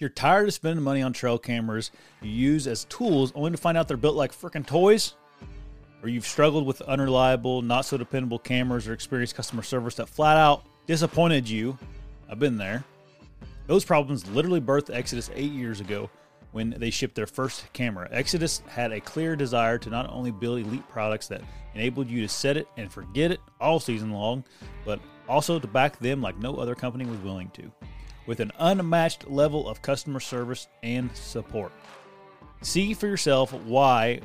You're tired of spending money on trail cameras you use as tools only to find out they're built like freaking toys? Or you've struggled with unreliable, not-so-dependable cameras or experienced customer service that flat out disappointed you? I've been there. Those problems literally birthed Exodus 8 years ago when they shipped their first camera. Exodus had a clear desire to not only build elite products that enabled you to set it and forget it all season long, but also to back them like no other company was willing to, with an unmatched level of customer service and support. See for yourself why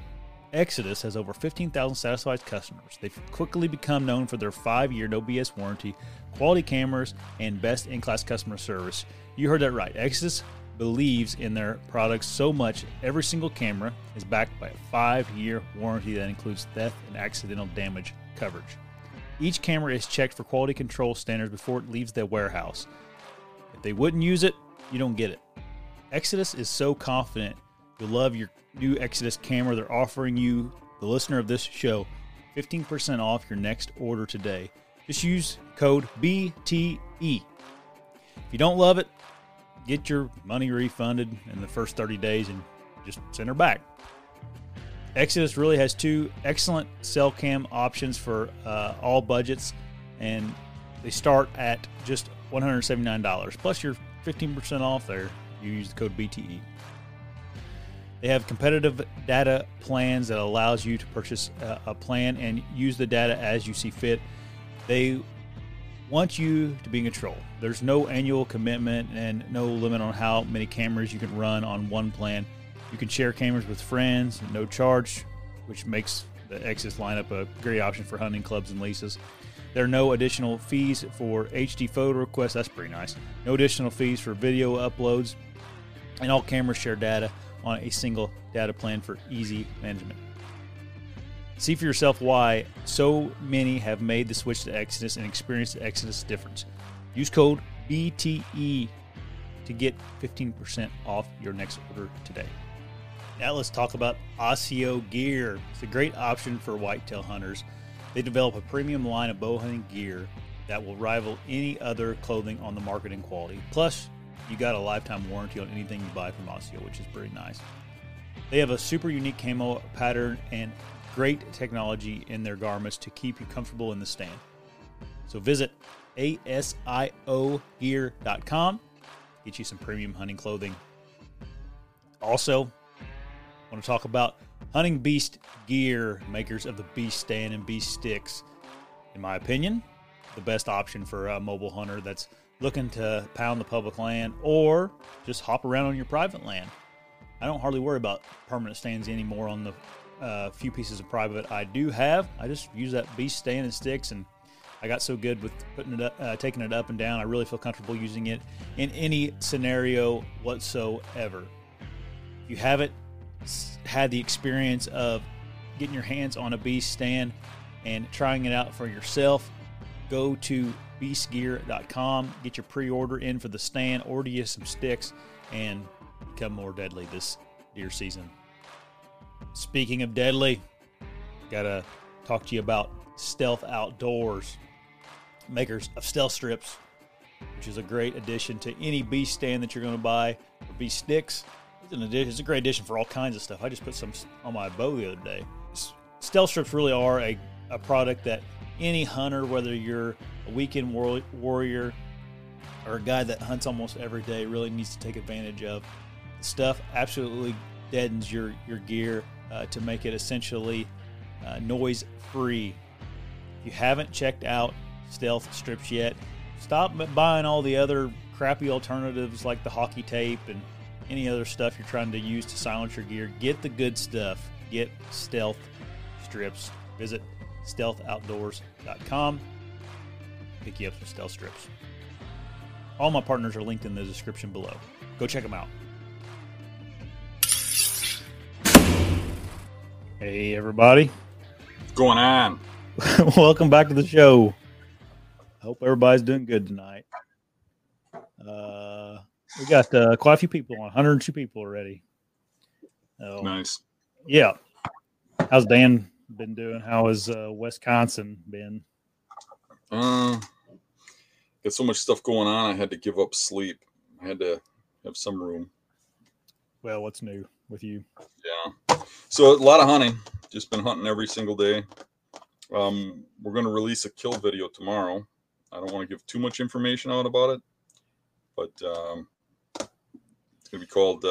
Exodus has over 15,000 satisfied customers. They've quickly become known for their 5-year no BS warranty, quality cameras, and best-in-class customer service. You heard that right. Exodus believes in their products so much, every single camera is backed by a 5-year warranty that includes theft and accidental damage coverage. Each camera is checked for quality control standards before it leaves their warehouse. If they wouldn't use it, you don't get it. Exodus is so confident you'll love your new Exodus camera. They're offering you, the listener of this show, 15% off your next order today. Just use code BTE. If you don't love it, get your money refunded in the first 30 days and just send her back. Exodus really has two excellent cell cam options for all budgets, and they start at just $179. Plus, you're 15% off there. You use the code BTE. They have competitive data plans that allows you to purchase a plan and use the data as you see fit. They want you to be in control. There's no annual commitment and no limit on how many cameras you can run on one plan. You can share cameras with friends at no charge, which makes the Exodus lineup a great option for hunting clubs and leases. There are no additional fees for HD photo requests. That's pretty nice. No additional fees for video uploads, and all cameras share data on a single data plan for easy management. See for yourself why so many have made the switch to Exodus and experienced the Exodus difference. Use code BTE to get 15% off your next order today. Now let's talk about ASIO Gear. It's a great option for whitetail hunters. They develop a premium line of bow hunting gear that will rival any other clothing on the market in quality. Plus, you got a lifetime warranty on anything you buy from ASIO, which is pretty nice. They have a super unique camo pattern and great technology in their garments to keep you comfortable in the stand. So visit ASIOgear.com, get you some premium hunting clothing. Also, I want to talk about Hunting Beast Gear, makers of the Beast Stand and Beast Sticks. In my opinion, the best option for a mobile hunter that's looking to pound the public land or just hop around on your private land. I don't hardly worry about permanent stands anymore on the few pieces of private I do have. I just use that Beast Stand and Sticks, and I got so good with putting it up, taking it up and down. I really feel comfortable using it in any scenario whatsoever. If you haven't had the experience of getting your hands on a Beast Stand and trying it out for yourself, go to beastgear.com, get your pre-order in for the stand, order you some sticks, and become more deadly this deer season. Speaking of deadly, gotta talk to you about Stealth Outdoors, makers of stealth strips, which is a great addition to any beast stand that you're going to buy, or beast sticks. It's a great addition for all kinds of stuff. I just put some on my bow the other day. Stealth strips really are a product that any hunter, whether you're a weekend warrior or a guy that hunts almost every day, really needs to take advantage of. The stuff absolutely deadens your gear to make it essentially noise-free. If you haven't checked out stealth strips yet, stop buying all the other crappy alternatives like the hockey tape and any other stuff you're trying to use to silence your gear. Get the good stuff. Get stealth strips. Visit StealthOutdoors.com. Pick you up some stealth strips. All my partners are linked in the description below. Go check them out. Hey, everybody. What's going on? Welcome back to the show. I hope everybody's doing good tonight. We got quite a few people on, 102 people already. So, nice. Yeah. How's Dan been doing? How has Wisconsin been? Got so much stuff going on. I had to give up sleep. I had to have some room. Well, what's new with you? Yeah. So a lot of hunting. Just been hunting every single day. We're going to release a kill video tomorrow. I don't want to give too much information out about it, but it's going to be called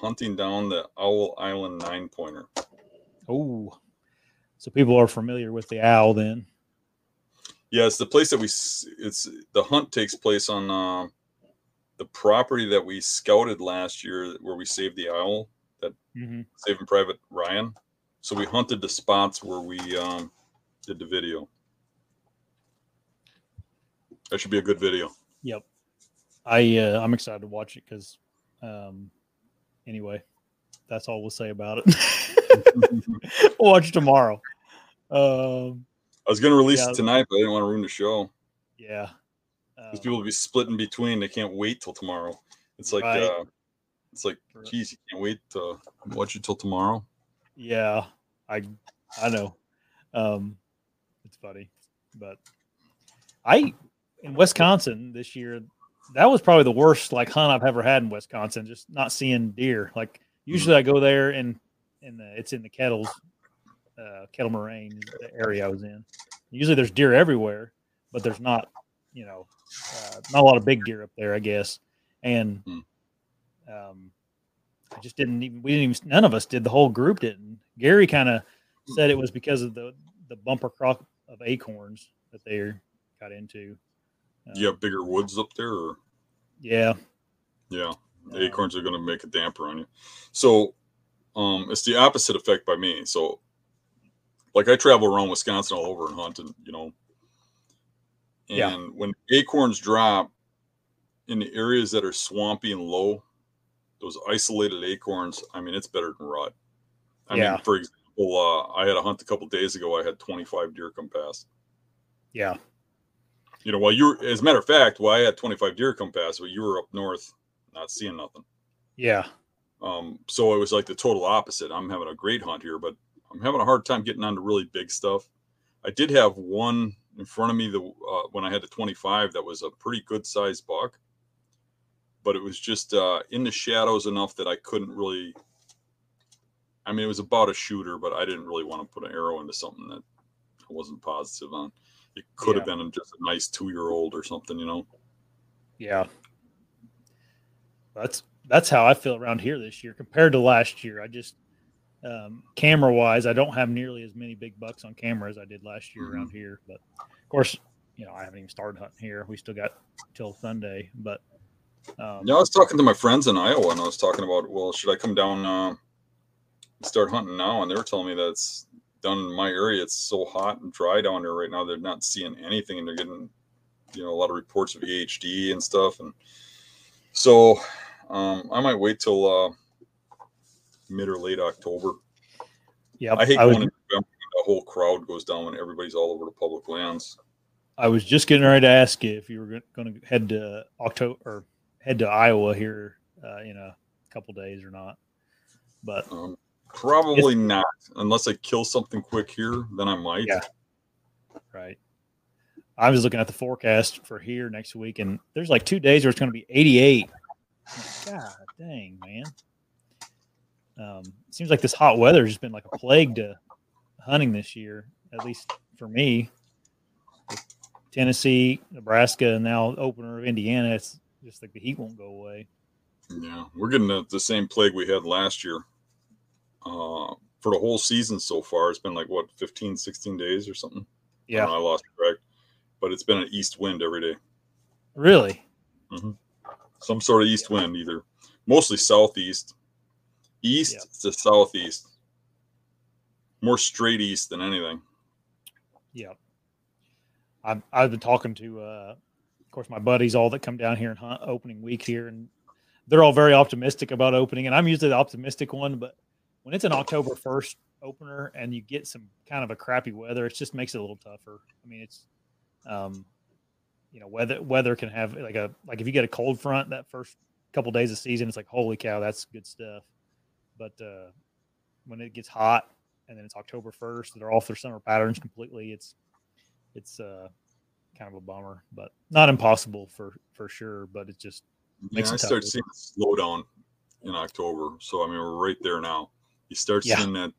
Hunting Down the Owl Island 9-Pointer. Oh, so people are familiar with the owl then. Yeah, it's the place that the hunt takes place on the property that we scouted last year where we saved the owl, that Saving Private Ryan. So we hunted the spots where we did the video. That should be a good video. Yep. I'm excited to watch it because anyway, that's all we'll say about it. We'll watch tomorrow. I was going to release it tonight, but I didn't want to ruin the show. Yeah. Because people will be splitting between. They can't wait till tomorrow. It's like, right. It's like, geez, you can't wait to watch it till tomorrow. Yeah, I know. It's funny, but in Wisconsin this year, that was probably the worst hunt I've ever had in Wisconsin. Just not seeing deer. Usually I go there and it's in the Kettle Moraine is the area I was in. Usually there's deer everywhere, but there's not, not a lot of big deer up there, I guess. And none of us did. The whole group didn't. Gary kind of said it was because of the bumper crop of acorns that they got into. You have bigger woods up there? Or? Yeah. Yeah. The acorns are going to make a damper on you. So it's the opposite effect by me. So I travel around Wisconsin all over and hunt and when acorns drop in the areas that are swampy and low, those isolated acorns, it's better than rut. I mean, for example, I had a hunt a couple days ago. I had 25 deer come past. Yeah. As a matter of fact, I had 25 deer come past, but you were up north not seeing nothing. Yeah. So it was the total opposite. I'm having a great hunt here, but I'm having a hard time getting on to really big stuff. I did have one in front of me when I had the 25 that was a pretty good sized buck, but it was just in the shadows enough that I couldn't really. It was about a shooter, but I didn't really want to put an arrow into something that I wasn't positive on. It could have been just a nice 2-year-old or something, Yeah. That's how I feel around here this year compared to last year. I just camera wise, I don't have nearly as many big bucks on camera as I did last year around here. But of course, I haven't even started hunting here. We still got till Sunday. But I was talking to my friends in Iowa, and I was talking about, well, should I come down and start hunting now? And they were telling me that's down in my area, it's so hot and dry down there right now. They're not seeing anything, and they're getting, a lot of reports of EHD and stuff. And so I might wait till mid or late October. Yeah, I hate going in November. The whole crowd goes down when everybody's all over the public lands. I was just getting ready to ask you if you were going to head to Iowa here in a couple days or not, but probably not unless I kill something quick here. Then I might. Yeah. Right. I was looking at the forecast for here next week, and there's 2 days where it's going to be 88. God dang, man. It seems like this hot weather has been a plague to hunting this year, at least for me. With Tennessee, Nebraska, and now opener of Indiana, it's just the heat won't go away. Yeah, we're getting the same plague we had last year. For the whole season so far, it's been 15, 16 days or something. Yeah. I lost track. But it's been an east wind every day. Really? Mm-hmm. Some sort of east wind, either. Mostly southeast. East to southeast. More straight east than anything. Yeah. I've been talking to, of course, my buddies, all that come down here and hunt opening week here, and they're all very optimistic about opening, and I'm usually the optimistic one, but when it's an October 1st opener and you get some kind of a crappy weather, it just makes it a little tougher. It's, weather can have if you get a cold front that first couple days of season, it's holy cow, that's good stuff. But when it gets hot and then it's October 1st, they're off their summer patterns completely. It's kind of a bummer, but not impossible for sure. But it's just I started seeing a slowdown in October. So, I mean, we're right there now. You start seeing that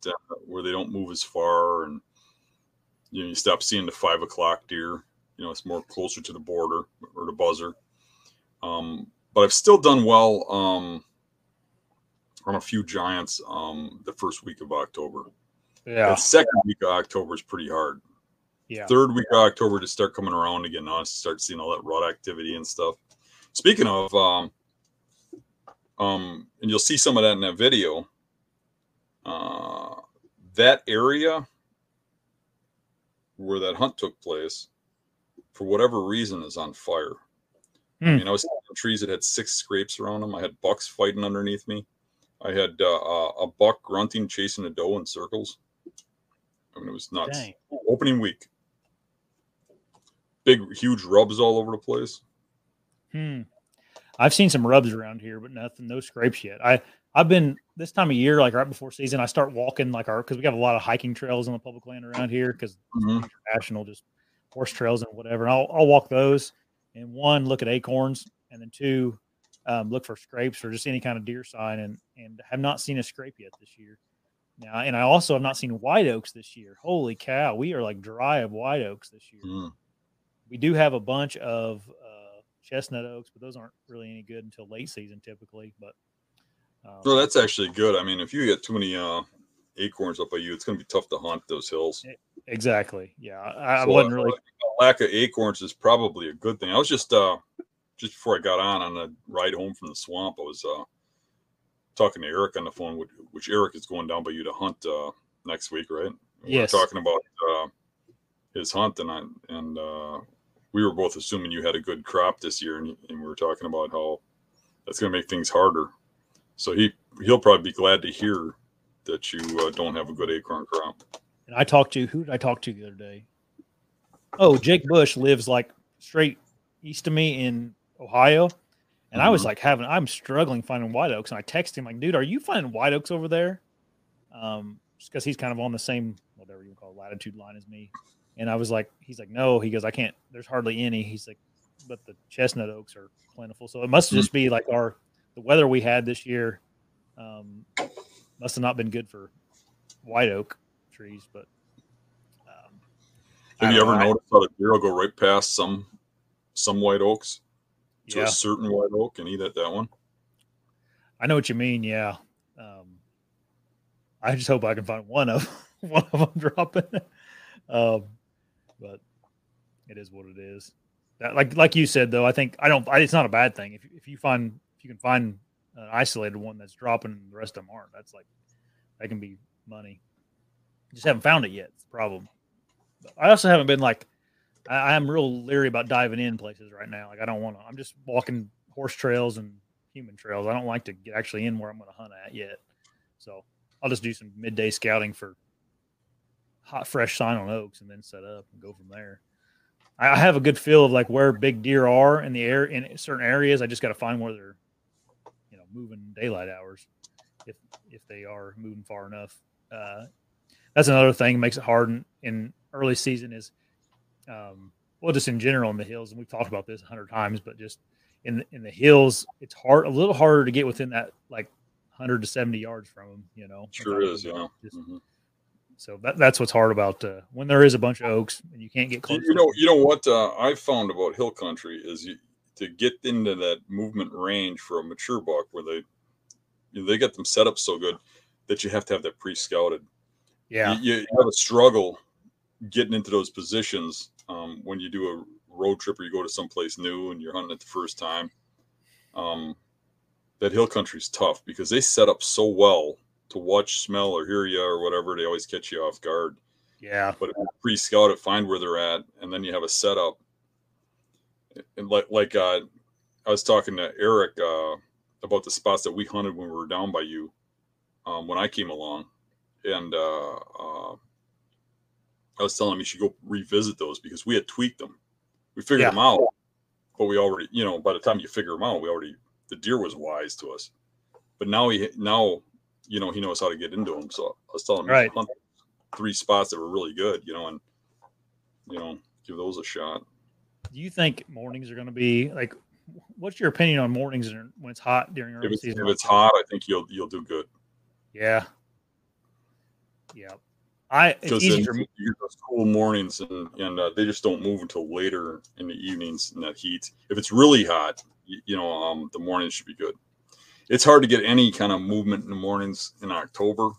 where they don't move as far, and you know, you stop seeing the 5 o'clock deer. You know, it's more closer to the border or the buzzer. But I've still done well on a few giants the first week of October. Yeah. The second week of October is pretty hard. Yeah. Third week of October to start coming around again. Now I start seeing all that rut activity and stuff. Speaking of, and you'll see some of that in that video, that area where that hunt took place, for whatever reason, is on fire. I mean, I was in trees that had 6 scrapes around them. I had bucks fighting underneath me. I had a buck grunting, chasing a doe in circles. I mean, it was nuts. Dang. Opening week. Big, huge rubs all over the place. I've seen some rubs around here, but nothing, no scrapes yet. I've been, this time of year, like right before season, I start walking like our, because we got a lot of hiking trails on the public land around here, because national, just horse trails and whatever. And I'll walk those. And one, look at acorns, and then two, look for scrapes or just any kind of deer sign, and have not seen a scrape yet this year. Now, and I also have not seen white oaks this year. Holy cow, we are like dry of white oaks this year. We do have a bunch of chestnut oaks, but those aren't really any good until late season typically. But well, that's actually good. I mean, if you get too many acorns up by you, it's going to be tough to hunt those hills. Exactly. Yeah, I wasn't really. Lack of acorns is probably a good thing. I was just before I got on the ride home from the swamp, I was talking to Eric on the phone, which Eric is going down by you to hunt next week, right? Yes. We were talking about his hunt, and we were both assuming you had a good crop this year, and we were talking about how that's going to make things harder. So he'll probably be glad to hear that you don't have a good acorn crop. And I talked to, who did I talk to the other day? Oh, Jake Bush lives like straight east of me in Ohio. And I was like I'm struggling finding white oaks. And I texted him like, dude, are you finding white oaks over there? Just because he's kind of on the same, whatever you call it, latitude line as me. And I was like, he's like, no, he goes, I can't, there's hardly any. He's like, but the chestnut oaks are plentiful. So it must just be like the weather we had this year must have not been good for white oak trees, but. Have you ever noticed how the deer will go right past some white oaks to a certain white oak and eat at that one? I know what you mean, yeah. I just hope I can find one of them dropping. But it is what it is. That, like you said, though, I think it's not a bad thing if you can find an isolated one that's dropping and the rest of them aren't. That's like that can be money. You just haven't found it yet. It's the problem. I also haven't been like, I'm real leery about diving in places right now. Like I don't want to, I'm just walking horse trails and human trails. I don't like to get actually in where I'm going to hunt at yet. So I'll just do some midday scouting for hot, fresh sign on oaks and then set up and go from there. I have a good feel of like where big deer are in the air in certain areas. I just got to find where they're, moving daylight hours. If they are moving far enough, that's another thing makes it hard in early season is, just in general in the hills, and we've talked about this 100 times, but just in the hills, it's hard, a little harder to get within that like 100 to 70 yards from them, Sure is, So that's what's hard about when there is a bunch of oaks and you can't get close. You know what I found about hill country is to get into that movement range for a mature buck where they get them set up so good that you have to have that pre-scouted. Yeah, you have a struggle getting into those positions when you do a road trip or you go to someplace new and you're hunting it the first time. That hill country's tough because they set up so well to watch, smell, or hear you or whatever. They always catch you off guard. Yeah, but if you pre-scout it, find where they're at, and then you have a setup. And like I was talking to Eric about the spots that we hunted when we were down by you when I came along. And I was telling him he should go revisit those because we had tweaked them. We figured them out, but we already, by the time you figure them out, the deer was wise to us. But now he knows how to get into them. So I was telling him he should hunt 3 spots that were really good, and give those a shot. Do you think mornings are going to be like what's your opinion on mornings when it's hot during early season? If it's hot, I think you'll do good. Yeah. Yeah. It's easy for me. You get those cool mornings, and they just don't move until later in the evenings in that heat. If it's really hot, the morning should be good. It's hard to get any kind of movement in the mornings in October,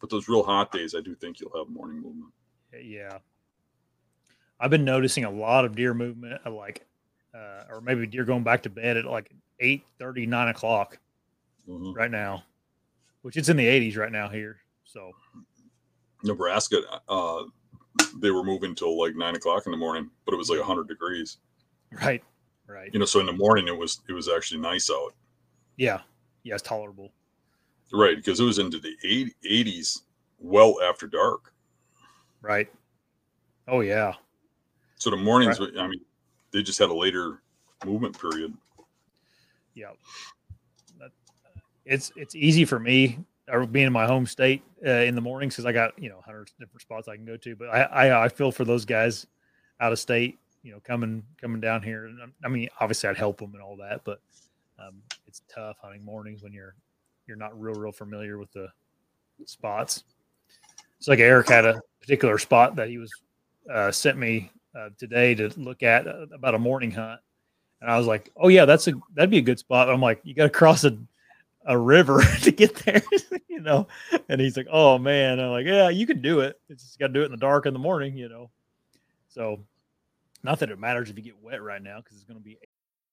but those real hot days, I do think you'll have morning movement. Yeah. I've been noticing a lot of deer movement, or maybe deer going back to bed at like 8:30, 9 o'clock right now, which it's in the 80s right now here. So Nebraska, they were moving till like 9 o'clock in the morning, but it was like 100 degrees. Right. Right. So in the morning it was actually nice out. Yeah. Yeah. It's tolerable. Right. Because it was into the 80s well after dark. Right. Oh yeah. So the mornings, right. They just had a later movement period. Yeah. It's easy for me, being in my home state in the mornings, because I got 100 different spots I can go to. But I feel for those guys out of state, coming down here. And obviously I'd help them and all that, but it's tough hunting mornings when you're not real familiar with the spots. It's like Eric had a particular spot that he was sent me today to look at about a morning hunt, and I was like, "Oh yeah, that'd be a good spot." I'm like, "You got to cross a river to get there," and he's like, "Oh man." I'm like, "Yeah, you can do it. It's just got to do it in the dark in the morning, So not that it matters if you get wet right now, because it's going to be.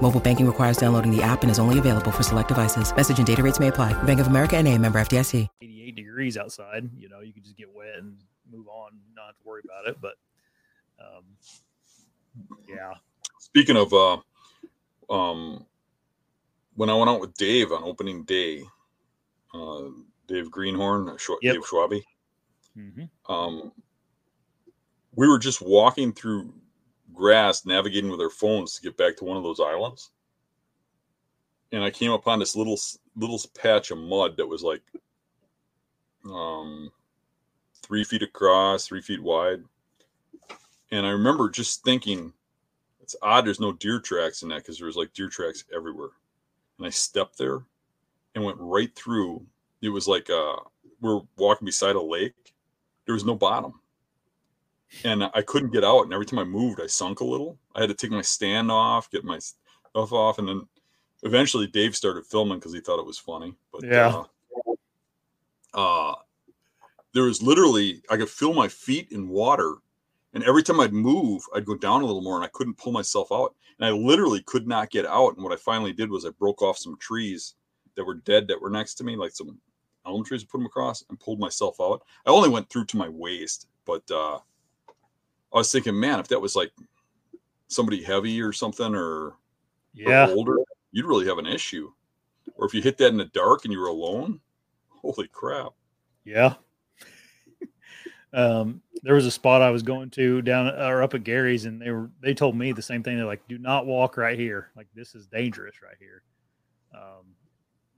Mobile banking requires downloading the app and is only available for select devices. Message and data rates may apply. Bank of America N.A., member FDIC. 88 degrees outside. You could just get wet and move on, not have to worry about it. But, yeah. Speaking of, when I went out with Dave on opening day, Dave Greenhorn, Dave Schwabe, we were just walking through grass, navigating with our phones to get back to one of those islands, and I came upon this little patch of mud that was like 3 feet across, 3 feet wide, and I remember just thinking, it's odd there's no deer tracks in that, because there was like deer tracks everywhere. And I stepped there and went right through. It was like we're walking beside a lake. There was no bottom. And I couldn't get out, and every time I moved, I sunk a little. I had to take my stand off, get my stuff off, and then eventually Dave started filming because he thought it was funny. But yeah, there was literally, I could feel my feet in water, and every time I'd move, I'd go down a little more, and I couldn't pull myself out, and I literally could not get out. And what I finally did was I broke off some trees that were dead that were next to me, like some elm trees, put them across, and pulled myself out. I only went through to my waist, but I was thinking, man, if that was like somebody heavy or something, or older, you'd really have an issue. Or if you hit that in the dark and you were alone, holy crap. Yeah. There was a spot I was going to down or up at Gary's, and they told me the same thing. They're like, "Do not walk right here. Like, this is dangerous right here."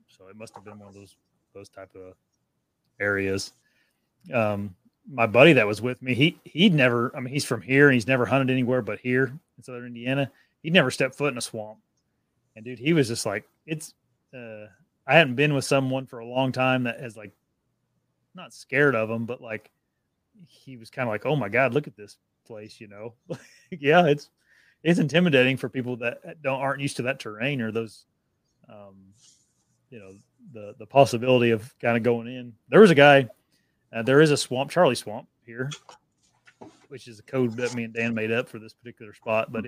So it must have been one of those type of areas. My buddy that was with me, he'd never, he's from here and he's never hunted anywhere but here in Southern Indiana. He'd never stepped foot in a swamp. And dude, he was just like, I hadn't been with someone for a long time that has like, not scared of him, but like, he was kind of like, "Oh my God, look at this place," Yeah, it's intimidating for people that aren't used to that terrain or those, the possibility of kind of going in. There was a guy, there is a swamp, Charlie Swamp here, which is a code that me and Dan made up for this particular spot. But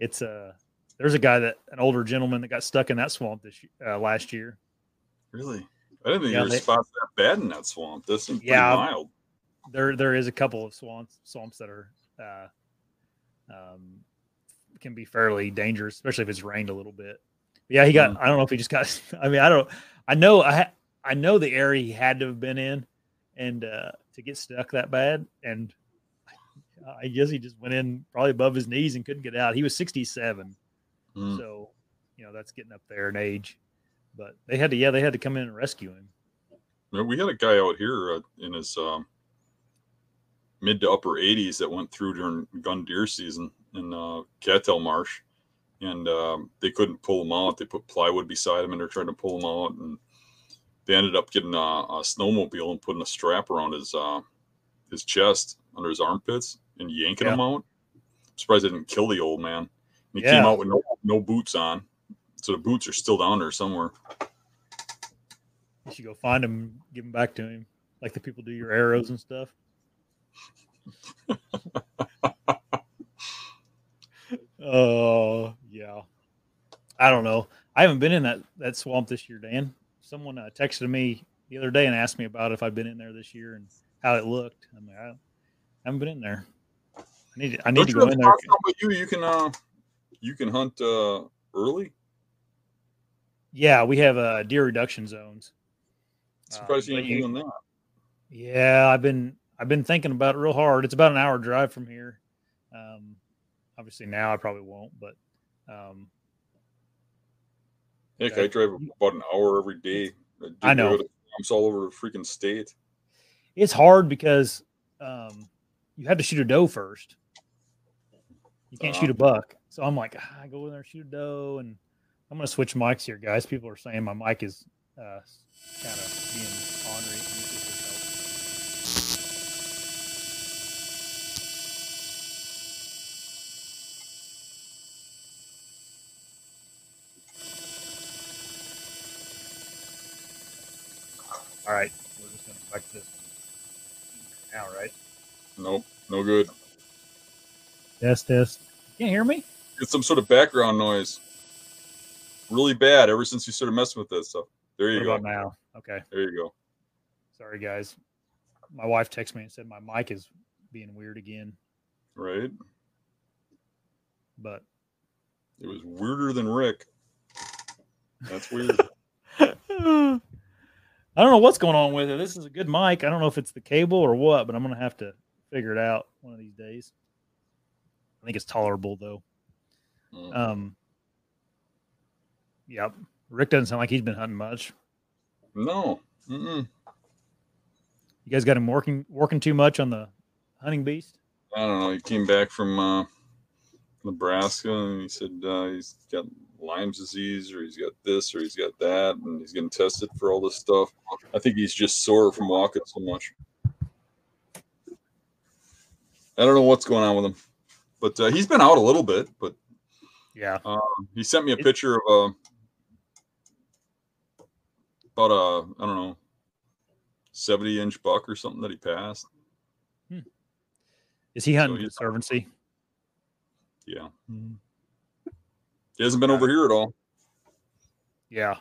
there's a guy an older gentleman that got stuck in that swamp last year. Really? I didn't think your spot's that bad in that swamp. This is pretty mild. There is a couple of swamps that are can be fairly dangerous, especially if it's rained a little bit. But yeah, he got. I don't know if he just got. I mean, I don't. I know. I know the area he had to have been in, and to get stuck that bad, and I guess he just went in probably above his knees and couldn't get out. He was 67, so that's getting up there in age. But they had to. Yeah, they had to come in and rescue him. We had a guy out here in his mid to upper 80s that went through during gun deer season in Cattail Marsh, and they couldn't pull him out. They put plywood beside him and they're trying to pull him out, and they ended up getting a snowmobile and putting a strap around his chest under his armpits and yanking him out. I'm surprised they didn't kill the old man. And he came out with no boots on, so the boots are still down there somewhere. You should go find him, give him back to him, like the people do your arrows and stuff. I don't know. I haven't been in that swamp this year, Dan. Someone texted me the other day and asked me about if I'd been in there this year and how it looked. I'm like, I haven't been in there. I need to go in there. You can hunt early. Yeah, we have deer reduction zones. Surprised you ain't doing that. Yeah, I've been thinking about it real hard. It's about an hour drive from here. Obviously now I probably won't, but heck, I drive about an hour every day. I know. I'm all over the freaking state. It's hard because you have to shoot a doe first. You can't shoot a buck. So I'm like, I go in there and shoot a doe, and I'm going to switch mics here, guys. People are saying my mic is kind of being ornery. All right, we're just going to go back to this now, right? Nope, no good. Test. Can't hear me? It's some sort of background noise. Really bad ever since you started messing with this stuff. There you go. About now? Okay. There you go. Sorry, guys. My wife texted me and said my mic is being weird again. Right. But it was weirder than Rick. That's weird. I don't know what's going on with it. This is a good mic. I don't know if it's the cable or what, but I'm going to have to figure it out one of these days. I think it's tolerable, though. Mm. Yep. Rick doesn't sound like he's been hunting much. No. Mm-mm. You guys got him working too much on the hunting beast? I don't know. He came back from Nebraska, and he said he's got Lyme disease, or he's got this, or he's got that, and he's getting tested for all this stuff. I think he's just sore from walking so much. I don't know what's going on with him, but he's been out a little bit. But yeah, he sent me a picture of about a 70-inch buck or something that he passed. Is he hunting conservancy? Yeah. Mm-hmm. He hasn't been over here at all. Yeah.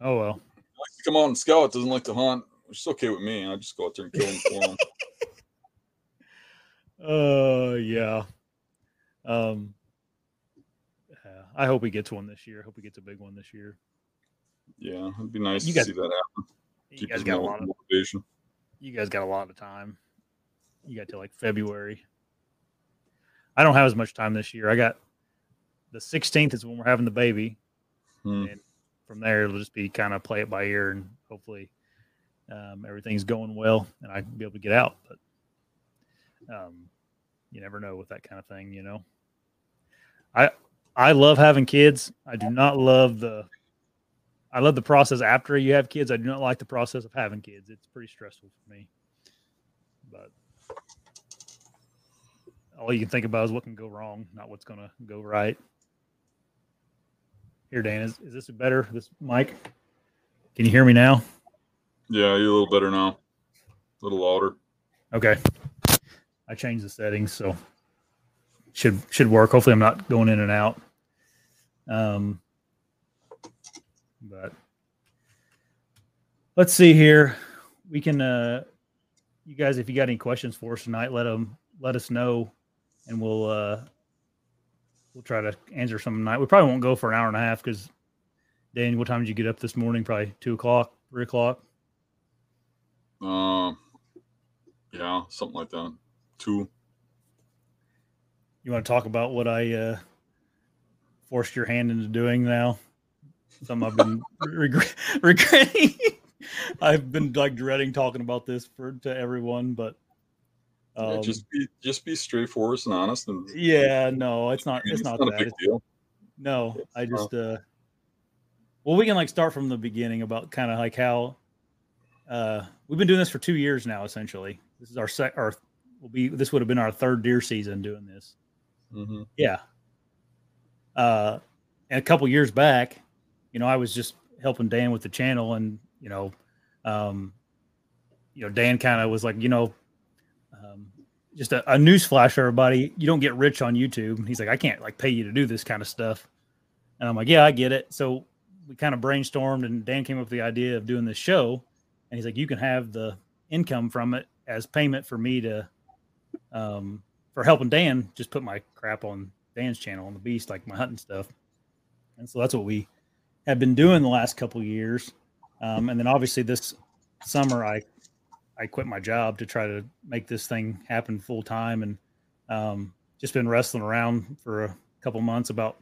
Oh, well. He likes to come out and scout. Doesn't like to hunt. Which is okay with me. I just go out there and kill him for him. Yeah. I hope he gets one this year. I hope he gets a big one this year. Yeah, it'd be nice to see that happen. You guys got a lot of motivation. You guys got a lot of time. You got to like February. I don't have as much time this year. I got the 16th is when we're having the baby. And from there, it'll just be kind of play it by ear, and hopefully everything's going well and I can be able to get out. But you never know with that kind of thing, I love having kids. I love the process after you have kids. I do not like the process of having kids. It's pretty stressful for me. But all you can think about is what can go wrong, not what's going to go right. Here, Dan, is this better? This mic? Can you hear me now? Yeah, you're a little better now. A little louder. Okay. I changed the settings, so should work. Hopefully I'm not going in and out. But let's see here. We can you guys, if you got any questions for us tonight, let us know, and we'll try to answer some tonight. We probably won't go for an hour and a half because, Dan, what time did you get up this morning? Probably 2 o'clock, 3 o'clock. Yeah, something like that. 2. You want to talk about what I forced your hand into doing now? Something I've been regretting. I've been like dreading talking about this to everyone, but yeah, just be straightforward and honest. And yeah, no, it's not that. A big deal. No, I just well, we can like start from the beginning about kind of like how we've been doing this for 2 years now. Essentially, this is this would have been our third deer season doing this. Mm-hmm. Yeah, and a couple years back, you know, I was just helping Dan with the channel, and Dan kind of was like, just a newsflash for everybody. You don't get rich on YouTube. And he's like, I can't like pay you to do this kind of stuff. And I'm like, yeah, I get it. So we kind of brainstormed, and Dan came up with the idea of doing this show. And he's like, you can have the income from it as payment for me to, for helping Dan just put my crap on Dan's channel on the Beast, like my hunting stuff. And so that's what we have been doing the last couple of years. And then obviously this summer, I quit my job to try to make this thing happen full time, and just been wrestling around for a couple months about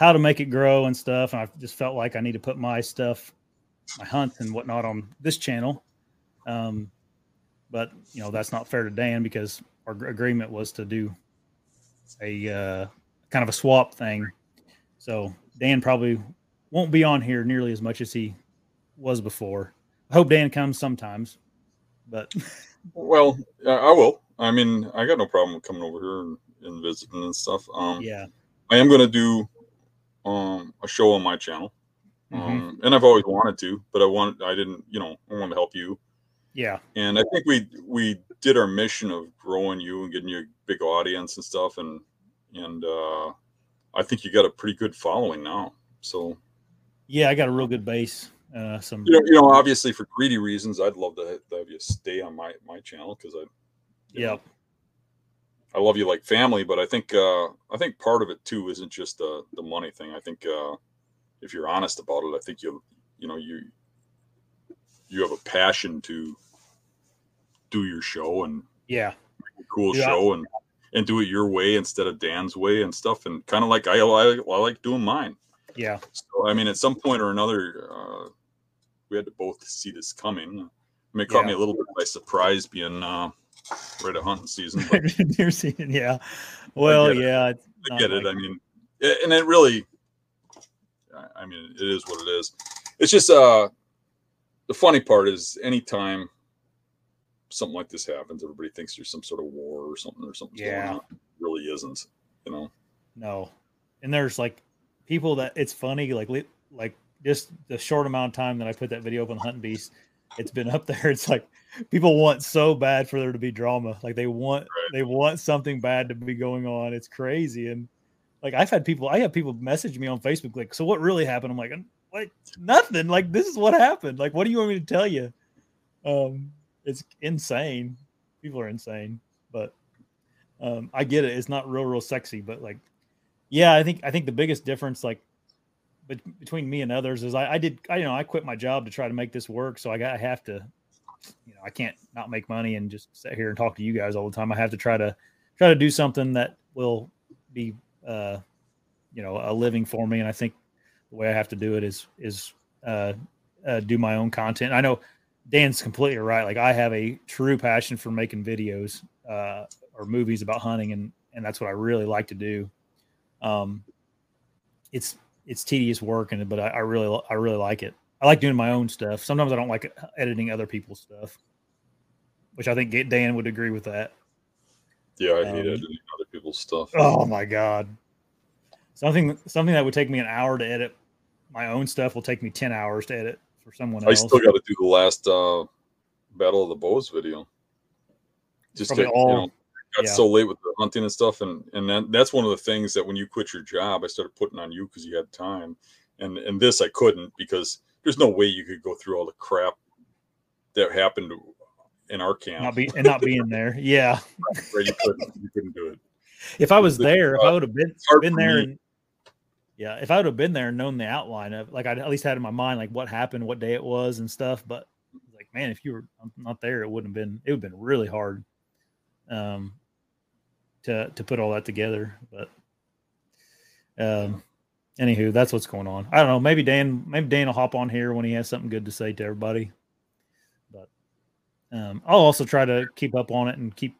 how to make it grow and stuff. And I've just felt like I need to put my stuff, my hunts and whatnot, on this channel. But you know, that's not fair to Dan, because our agreement was to do a kind of a swap thing. So Dan probably won't be on here nearly as much as he was before. I hope Dan comes sometimes, but well, I will. I mean, I got no problem with coming over here and visiting and stuff. Yeah, I am going to do a show on my channel, mm-hmm. and I've always wanted to, but I wanted to help you. Yeah, and I think we did our mission of growing you and getting you a big audience and stuff, and I think you got a pretty good following now. So yeah, I got a real good base. Obviously for greedy reasons, I'd love to have you stay on my channel, because I love you like family. But I think part of it too isn't just the money thing. I think if you're honest about it, I think you have a passion to do your show and make a cool show and do it your way instead of Dan's way and stuff. And kind of like I like doing mine. Yeah. So I mean, at some point or another, we had to both see this coming. I mean, it caught me a little bit by surprise being right at hunting season. Deer season, yeah. Well, I get it. I mean, and it really, I mean, it is what it is. It's just the funny part is anytime something like this happens, everybody thinks there's some sort of war or something going on. It really isn't, you know? No. And there's like people that it's funny, like, just the short amount of time that I put that video up on Hunt Beast, it's been up there. It's like people want so bad for there to be drama. Like they want something bad to be going on. It's crazy. And like I have people message me on Facebook like, so what really happened? I'm like, what? Nothing. Like, this is what happened. Like, what do you want me to tell you? It's insane. People are insane. But I get it. It's not real sexy. But like, yeah, I think the biggest difference, like, but between me and others is I quit my job to try to make this work. So I have to I can't not make money and just sit here and talk to you guys all the time. I have to try to do something that will be, a living for me. And I think the way I have to do it is do my own content. I know Dan's completely right. Like, I have a true passion for making videos, or movies about hunting. And that's what I really like to do. It's tedious work, but I really like it. I like doing my own stuff. Sometimes I don't like editing other people's stuff, which I think Dan would agree with that. Yeah, I hate editing other people's stuff. Oh my God. Something that would take me an hour to edit my own stuff will take me 10 hours to edit for someone else. I still got to do the last Battle of the Bows video. Just to, so late with the hunting and stuff. And then that's one of the things that when you quit your job, I started putting on you because you had time. And this I couldn't, because there's no way you could go through all the crap that happened in our camp. Not being there. Yeah. Right, you couldn't do it. If I was there, if I would have been there and yeah, if I would have been there and known the outline of, like, I at least had in my mind, like, what happened, what day it was and stuff. But like, man, if you were not there, it would have been really hard to put all that together. But anywho, that's what's going on. I don't know. Maybe Dan will hop on here when he has something good to say to everybody. But I'll also try to keep up on it and keep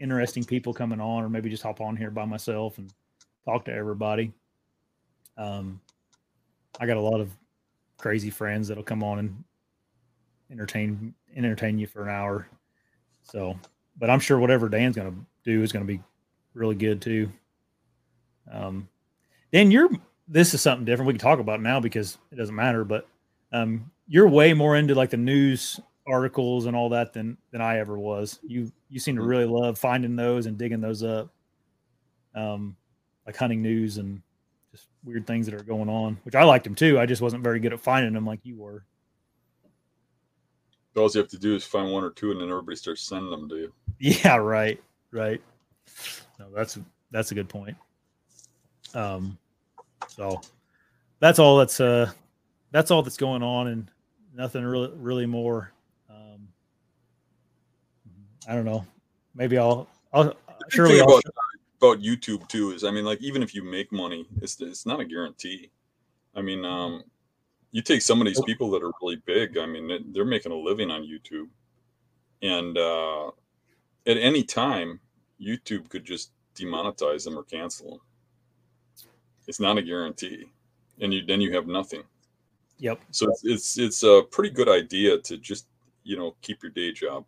interesting people coming on, or maybe just hop on here by myself and talk to everybody. I got a lot of crazy friends that'll come on and entertain you for an hour. So, but I'm sure whatever Dan's going to do is going to be really good too. Dan, this is something different we can talk about now because it doesn't matter, but you're way more into like the news articles and all that than I ever was. You seem to really love finding those and digging those up, like hunting news and just weird things that are going on, which I liked them too. I just wasn't very good at finding them like you were. All you have to do is find one or two, and then everybody starts sending them to you. Yeah, right. No, that's a good point. So that's all that's going on, and nothing really more. I don't know. Maybe I'll surely about YouTube too is, I mean, like, even if you make money, it's not a guarantee. I mean, you take some of these people that are really big. I mean, they're making a living on YouTube, and at any time, YouTube could just demonetize them or cancel them. It's not a guarantee, and then you have nothing. Yep. So it's a pretty good idea to just, keep your day job.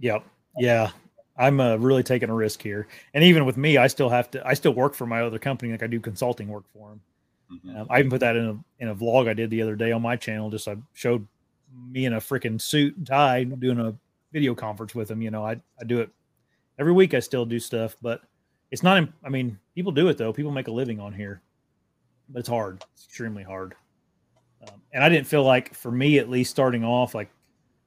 Yep. Yeah. I'm really taking a risk here. And even with me, I still work for my other company. Like, I do consulting work for them. Mm-hmm. I even put that in a vlog I did the other day on my channel. Just, I showed me in a freaking suit and tie doing a video conference with them. I do it every week. I still do stuff, but it's not, I mean, people do it though. People make a living on here, but it's hard. It's extremely hard. And I didn't feel like, for me, at least starting off, like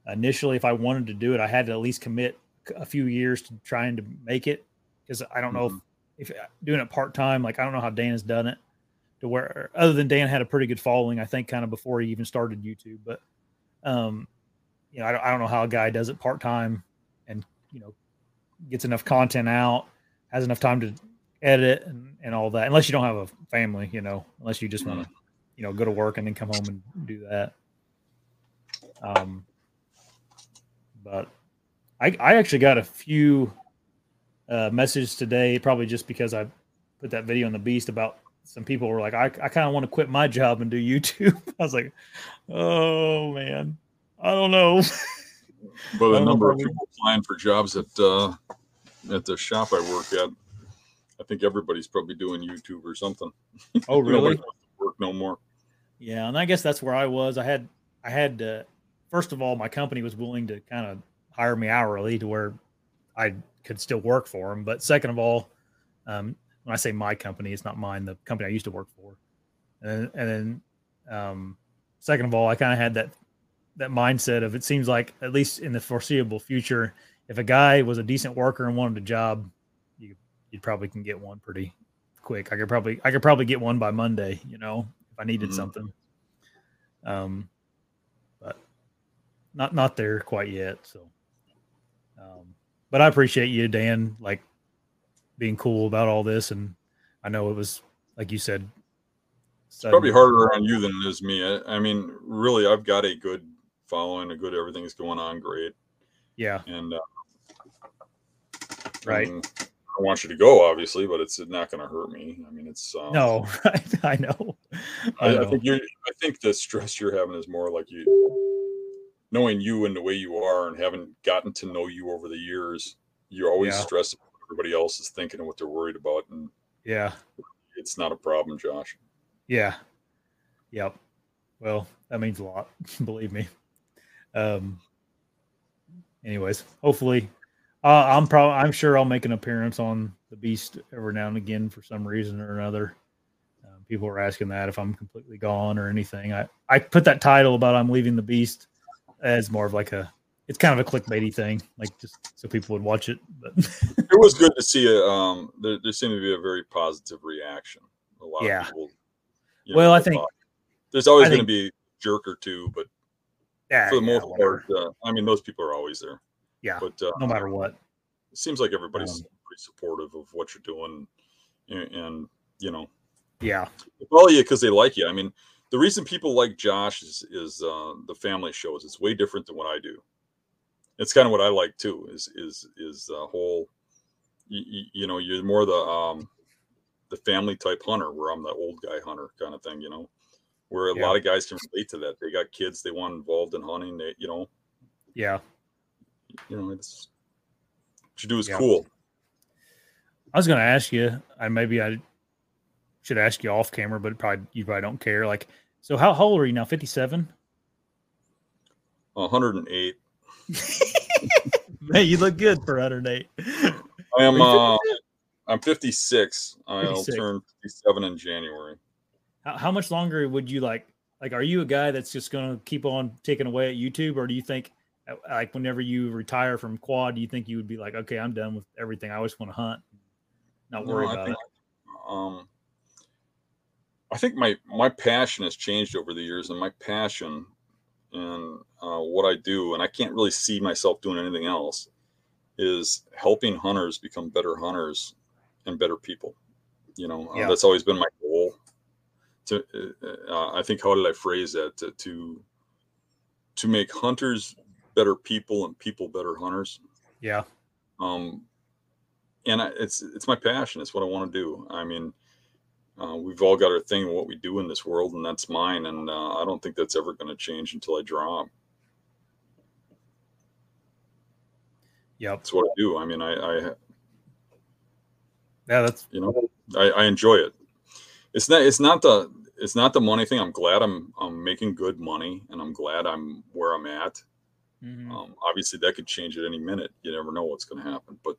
initially, if I wanted to do it, I had to at least commit a few years to trying to make it. Cause I don't know if doing it part-time, like, I don't know how Dan has done it to where, other than Dan had a pretty good following, I think, kind of before he even started YouTube, but I don't know how a guy does it part-time and, gets enough content out, has enough time to edit and all that, unless you don't have a family, unless you just want to, go to work and then come home and do that. But I actually got a few messages today, probably just because I put that video on the Beast about some people were like, I kind of want to quit my job and do YouTube. I was like, oh man, I don't know. But the number of people applying for jobs at the shop I work at, I think everybody's probably doing YouTube or something. Oh, really? Work no more. Yeah, and I guess that's where I was. I had first of all, my company was willing to kind of hire me hourly to where I could still work for them. But second of all, when I say my company, it's not mine, the company I used to work for. And then second of all, I kind of had that mindset of, it seems like, at least in the foreseeable future, if a guy was a decent worker and wanted a job, you probably can get one pretty quick. I could probably get one by Monday, if I needed something. But not there quite yet. So, but I appreciate you, Dan, like, being cool about all this. And I know it was, like you said, it's probably harder on you than it is me. I mean, really, I've got a good following, a good, everything's going on great. Yeah. And, right. I want you to go, obviously, but it's not going to hurt me. I mean, it's no, right? I know. I know. I think the stress you're having is more like you knowing you and the way you are, and haven't gotten to know you over the years. You're always stressed about what everybody else is thinking and what they're worried about, and it's not a problem, Josh. Yeah, yep. Well, that means a lot, believe me. Anyways, hopefully, I'm sure I'll make an appearance on the Beast every now and again for some reason or another. People are asking that if I'm completely gone or anything. I put that title about I'm leaving the Beast as more of like it's kind of a clickbaity thing, like just so people would watch it. But it was good to see a there seemed to be a very positive reaction. A lot of people. Well, I think there's always going to be a jerk or two, but for the most part, I mean, those people are always there. Yeah, but no matter what, it seems like everybody's pretty supportive of what you're doing, and you know. Yeah, they follow you because they like you. I mean, the reason people like Josh is the family shows. It's way different than what I do. It's kind of what I like too. Is the whole, you know, you're more the family type hunter, where I'm the old guy hunter kind of thing. You know, where a lot of guys can relate to that. They got kids, they want involved in hunting. They, you know, you know, it's what you do is cool. I was going to ask you, I should ask you off camera, but you probably don't care. Like, so how old are you now? 57? 108. Man, you look good for 108. I am. I'm 56. I'll turn 57 in January. How much longer would you like? Are you a guy that's just going to keep on taking away at YouTube, or do you think, like, whenever you retire from quad, do you think you would be like, okay, I'm done with everything. I just want to hunt, not worry about it. I think my passion has changed over the years, and my passion and what I do, and I can't really see myself doing anything else, is helping hunters become better hunters and better people. You know, that's always been my goal. I think, how did I phrase that? To make hunters better people and people better hunters. Yeah. And it's my passion. It's what I want to do. I mean, we've all got our thing, what we do in this world, and that's mine. And I don't think that's ever going to change until I drop. Yeah, that's what I do. I mean, that's, you know, I enjoy it. It's not the money thing. I'm glad I'm making good money, and I'm glad I'm where I'm at. Mm-hmm. Obviously, that could change at any minute. You never know what's going to happen. But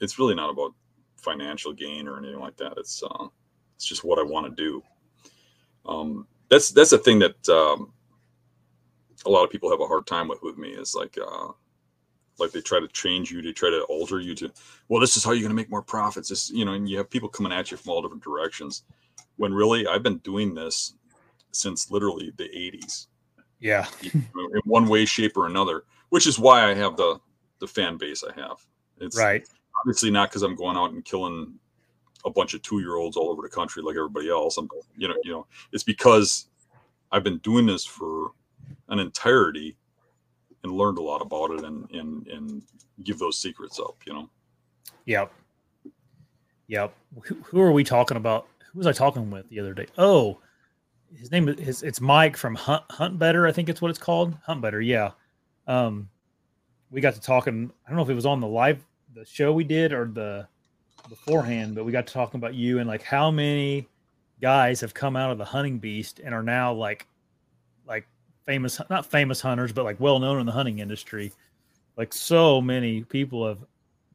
it's really not about financial gain or anything like that. It's just what I want to do. That's a thing that a lot of people have a hard time with me, is like they try to change you, they try to alter you to, well, this is how you're going to make more profits. This, you know, and you have people coming at you from all different directions, when really I've been doing this since literally the 80s. Yeah. In one way, shape, or another, which is why I have the fan base I have. It's right. Obviously not because I'm going out and killing a bunch of 2-year-olds all over the country like everybody else. You know, it's because I've been doing this for an entirety and learned a lot about it, and give those secrets up, you know? Yep. Yep. Who are we talking about? Who was I talking with the other day? Oh, his name is, it's Mike from Hunt Better. I think it's what it's called. Hunt Better. Yeah. We got to talking. I don't know if it was on the show we did or the beforehand, but we got to talking about you and like how many guys have come out of the Hunting Beast and are now like famous, not famous hunters, but like well-known in the hunting industry. Like so many people have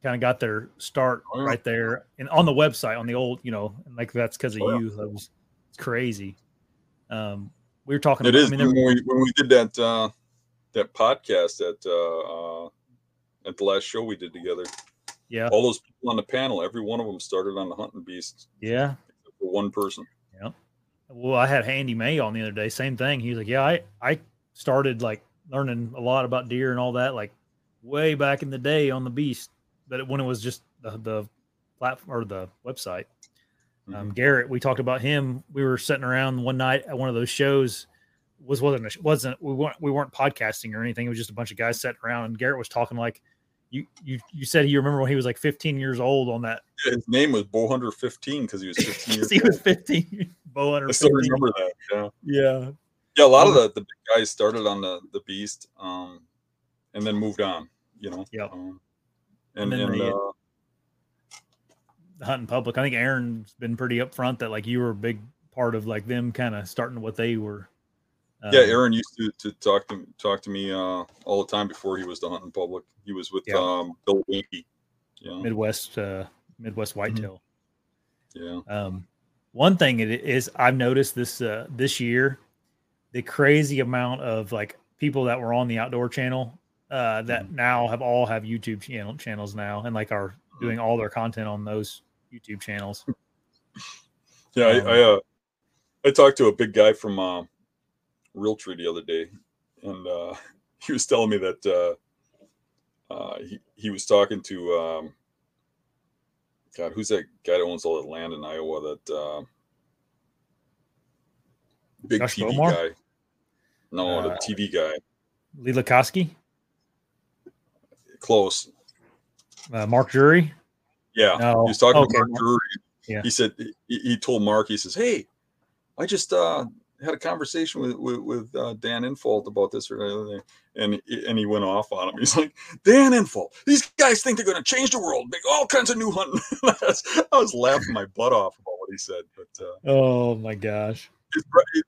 kind of got their start right there and on the website, on the old, you know, and like that's because of you. That was, it's crazy. We were talking about, when we did that podcast at the last show we did together. Yeah. All those people on the panel, every one of them started on the Hunting Beast. Yeah. For one person. Yeah. Well, I had Andy May on the other day. Same thing. He was like, yeah, I started like learning a lot about deer and all that, like way back in the day on the Beast, but when it was just the platform or the website. Mm-hmm. Garrett, we talked about him. We were sitting around one night at one of those shows. We weren't podcasting or anything. It was just a bunch of guys sitting around, and Garrett was talking like, You said you remember when he was like 15 years old on that. Yeah, his name was Bowhunter 15 because he was 15 years old. He was 15. Bowhunter 15. I still remember that. Yeah. Yeah. Yeah. A lot of the big guys started on the Beast, and then moved on. You know. Yeah. The Hunting Public. I think Aaron's been pretty upfront that like you were a big part of like them kind of starting what they were. Yeah, Aaron used to talk to me all the time before he was the Hunting Public. He was with Bill Winky. Yeah. Midwest Whitetail. Mm-hmm. Yeah. One thing is I've noticed this year, the crazy amount of like people that were on the Outdoor Channel that mm-hmm. now all have YouTube channels now and like are doing all their content on those YouTube channels. Yeah, I talked to a big guy from Realtree the other day, and he was telling me that he was talking to God, who's that guy that owns all that land in Iowa? That big Josh TV Bomar? Guy. No, the TV guy. Lee Lukoski? Close. Mark Drury? Yeah, no. He was talking to Mark Drury. Yeah. He said he told Mark. He says, "Hey, I just had a conversation with Dan Infalt about this or anything," and he went off on him. He's like, "Dan Infalt, these guys think they're going to change the world, make all kinds of new hunting." I was laughing my butt off about what he said. But oh my gosh,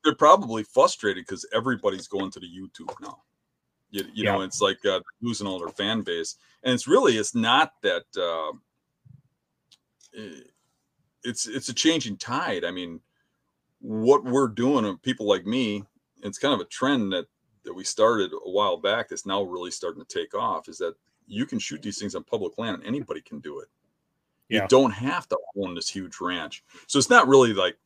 they're probably frustrated because everybody's going to the YouTube now. You know, it's like losing all their fan base, and it's not that. It's a changing tide. I mean, what we're doing and people like me, it's kind of a trend that we started a while back that's now really starting to take off, is that you can shoot these things on public land and anybody can do it. Yeah. You don't have to own this huge ranch. So it's not really like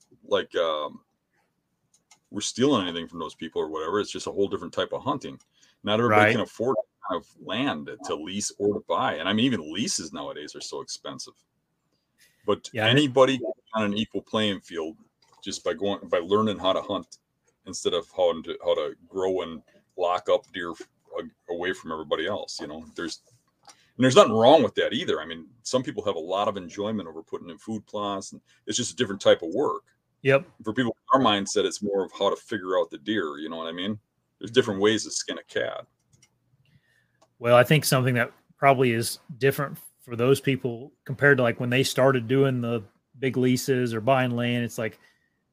we're stealing anything from those people or whatever. It's just a whole different type of hunting. Not everybody can afford kind of land to lease or to buy. And I mean, even leases nowadays are so expensive. But anybody on an equal playing field just by learning how to hunt instead of how to grow and lock up deer away from everybody else. You know, there's nothing wrong with that either. I mean, some people have a lot of enjoyment over putting in food plots, and it's just a different type of work. Yep. For people with our mindset, it's more of how to figure out the deer. You know what I mean? There's different ways to skin a cat. Well, I think something that probably is different for those people compared to like when they started doing the big leases or buying land, it's like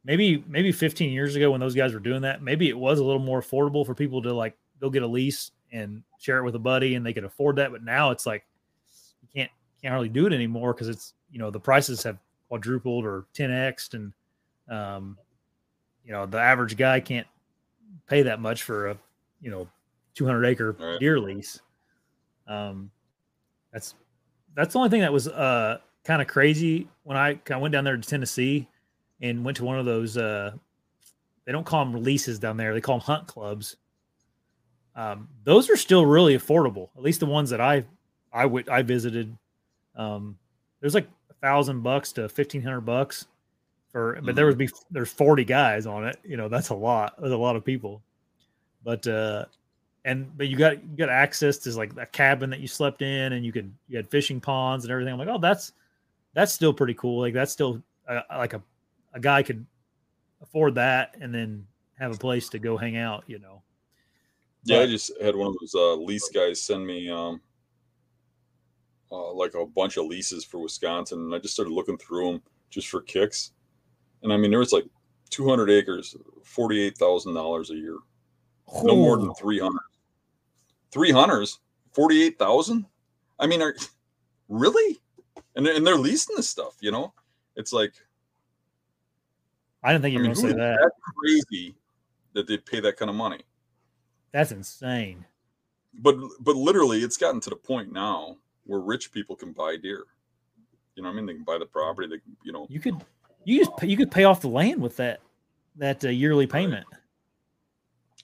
maybe 15 years ago when those guys were doing that, maybe it was a little more affordable for people to like go get a lease and share it with a buddy and they could afford that. But now it's like, you can't really do it anymore. Cause it's, you know, the prices have quadrupled or 10X'd and, you know, the average guy can't pay that much for a, you know, 200 acre deer lease. That's the only thing that was kind of crazy when I went down there to Tennessee and went to one of those. They don't call them releases down there; they call them hunt clubs. Those are still really affordable, at least the ones that I visited. There's like $1,000 to $1,500 for, but there's 40 guys on it. You know, that's a lot. There's a lot of people, but. But you got access to like a cabin that you slept in, and you had fishing ponds and everything. I'm like, oh, that's still pretty cool. Like that's still like a guy could afford that and then have a place to go hang out, you know? Yeah. I just had one of those lease guys send me like a bunch of leases for Wisconsin. And I just started looking through them just for kicks. And I mean, there was like 200 acres, $48,000 a year. No more than 300. 300s, 48,000. I mean, really? And they're leasing this stuff, you know. It's like, I didn't think you were going to say that. That's crazy that they pay that kind of money. That's insane. But literally, it's gotten to the point now where rich people can buy deer. You know what I mean? They can buy the property. They can, you know, you could pay off the land with that yearly payment. Right.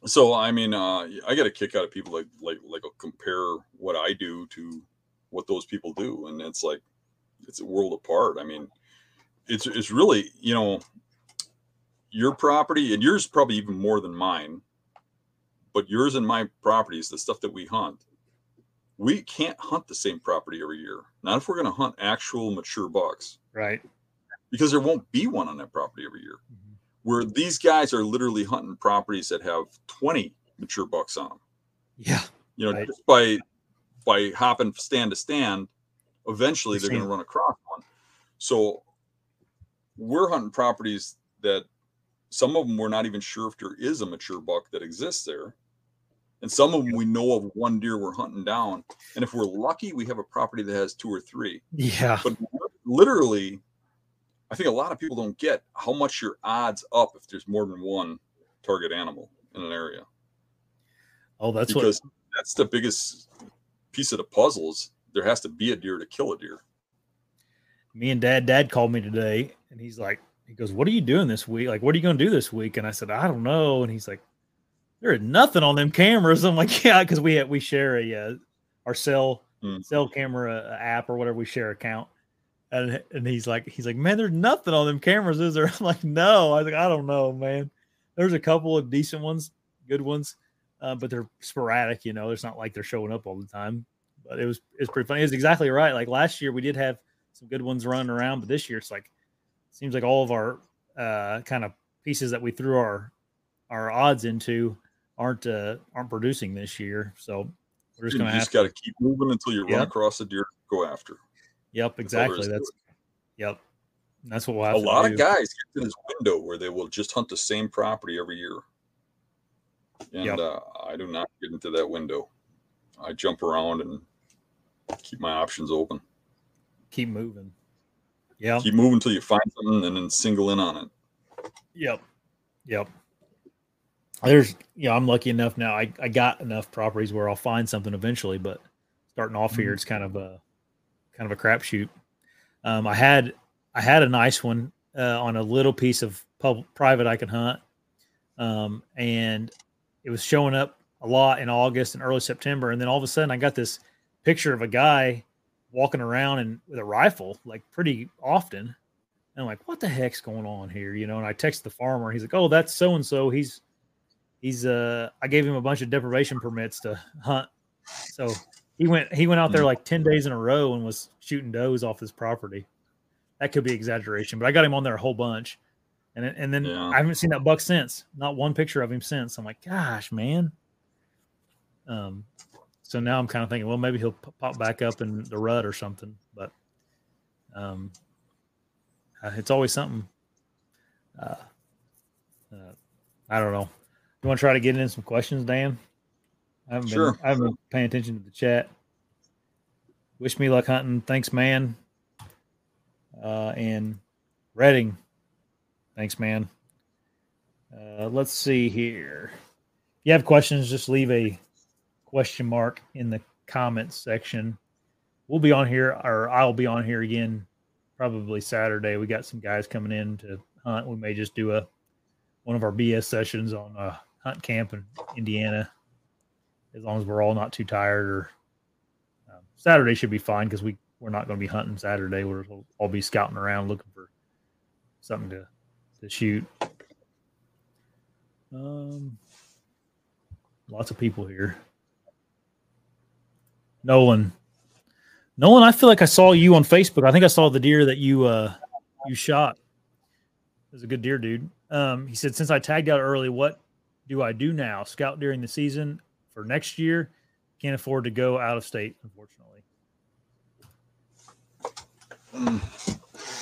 So, I mean, I get a kick out of people like compare what I do to what those people do. And it's like, it's a world apart. I mean, it's really, you know, your property and yours probably even more than mine, but yours and my properties, the stuff that we hunt, we can't hunt the same property every year. Not if we're going to hunt actual mature bucks. Right. Because there won't be one on that property every year. Mm-hmm. Where these guys are literally hunting properties that have 20 mature bucks on them. Yeah. You know, just by hopping stand to stand, eventually they're going to run across one. So we're hunting properties that Some of them we're not even sure if there is a mature buck that exists there. And some of them we know of one deer we're hunting down. And if we're lucky, we have a property that has two or three. Yeah. But literally, I think a lot of people don't get how much your odds up if there's more than one target animal in an area. Oh, that's because that's the biggest piece of the puzzle is there has to be a deer to kill a deer. Me and dad called me today and he's like, he goes, what are you doing this week? Like, what are you going to do this week? And I said, I don't know. And he's like, there is nothing on them cameras. I'm like, yeah, because we share our cell camera app or whatever. We share account. And he's like, man, there's nothing on them cameras, is there? I'm like, no. I was like, I don't know, man. There's a couple of decent ones, good ones, but they're sporadic. You know, it's not like they're showing up all the time. But it's pretty funny. It's exactly right. Like last year, we did have some good ones running around, but this year it's like seems like all of our kind of pieces that we threw our odds into aren't producing this year. So we're just going to have to keep moving until you run across a deer to go after. Yep, exactly. That's what we'll have to do. A lot of guys get to this window where they will just hunt the same property every year. And I do not get into that window. I jump around and keep my options open. Keep moving. Yeah. Keep moving until you find something and then single in on it. Yep. I'm lucky enough now. I got enough properties where I'll find something eventually, but starting off here, it's kind of a crapshoot. I had a nice one on a little piece of private I could hunt, and it was showing up a lot in August and early September. And then all of a sudden, I got this picture of a guy walking around and with a rifle, like pretty often. And I'm like, what the heck's going on here? You know? And I text the farmer. He's like, oh, that's so and so. He's I gave him a bunch of deprivation permits to hunt, so. He went out there like 10 days in a row and was shooting does off his property. That could be exaggeration, but I got him on there a whole bunch. And then I haven't seen that buck since. Not one picture of him since. I'm like, gosh, man. So now I'm kind of thinking, well, maybe he'll pop back up in the rut or something. But it's always something. I don't know. You want to try to get in some questions, Dan? I haven't been paying attention to the chat. Wish me luck hunting. Thanks, man. And Redding. Thanks, man. Let's see here. If you have questions, just leave a question mark in the comments section. We'll be on here, or I'll be on here again probably Saturday. We got some guys coming in to hunt. We may just do one of our BS sessions on hunt camp in Indiana. As long as we're all not too tired, or Saturday should be fine because we're not going to be hunting Saturday. We'll all be scouting around looking for something to shoot. Lots of people here. Nolan, I feel like I saw you on Facebook. I think I saw the deer that you shot. It was a good deer, dude. He said, since I tagged out early, what do I do now? Scout during the season? For next year, can't afford to go out of state, unfortunately.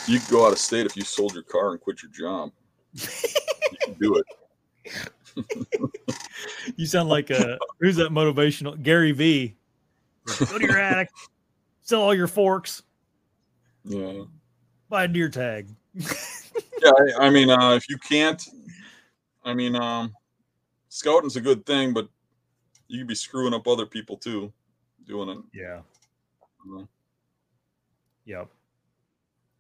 You could go out of state if you sold your car and quit your job. You can do it. You sound like who's that motivational? Gary V. Go to your attic, sell all your forks. Yeah. Buy a deer tag. Yeah, I mean, if you can't, scouting's a good thing, but you could be screwing up other people too, doing it. Yeah. Yep.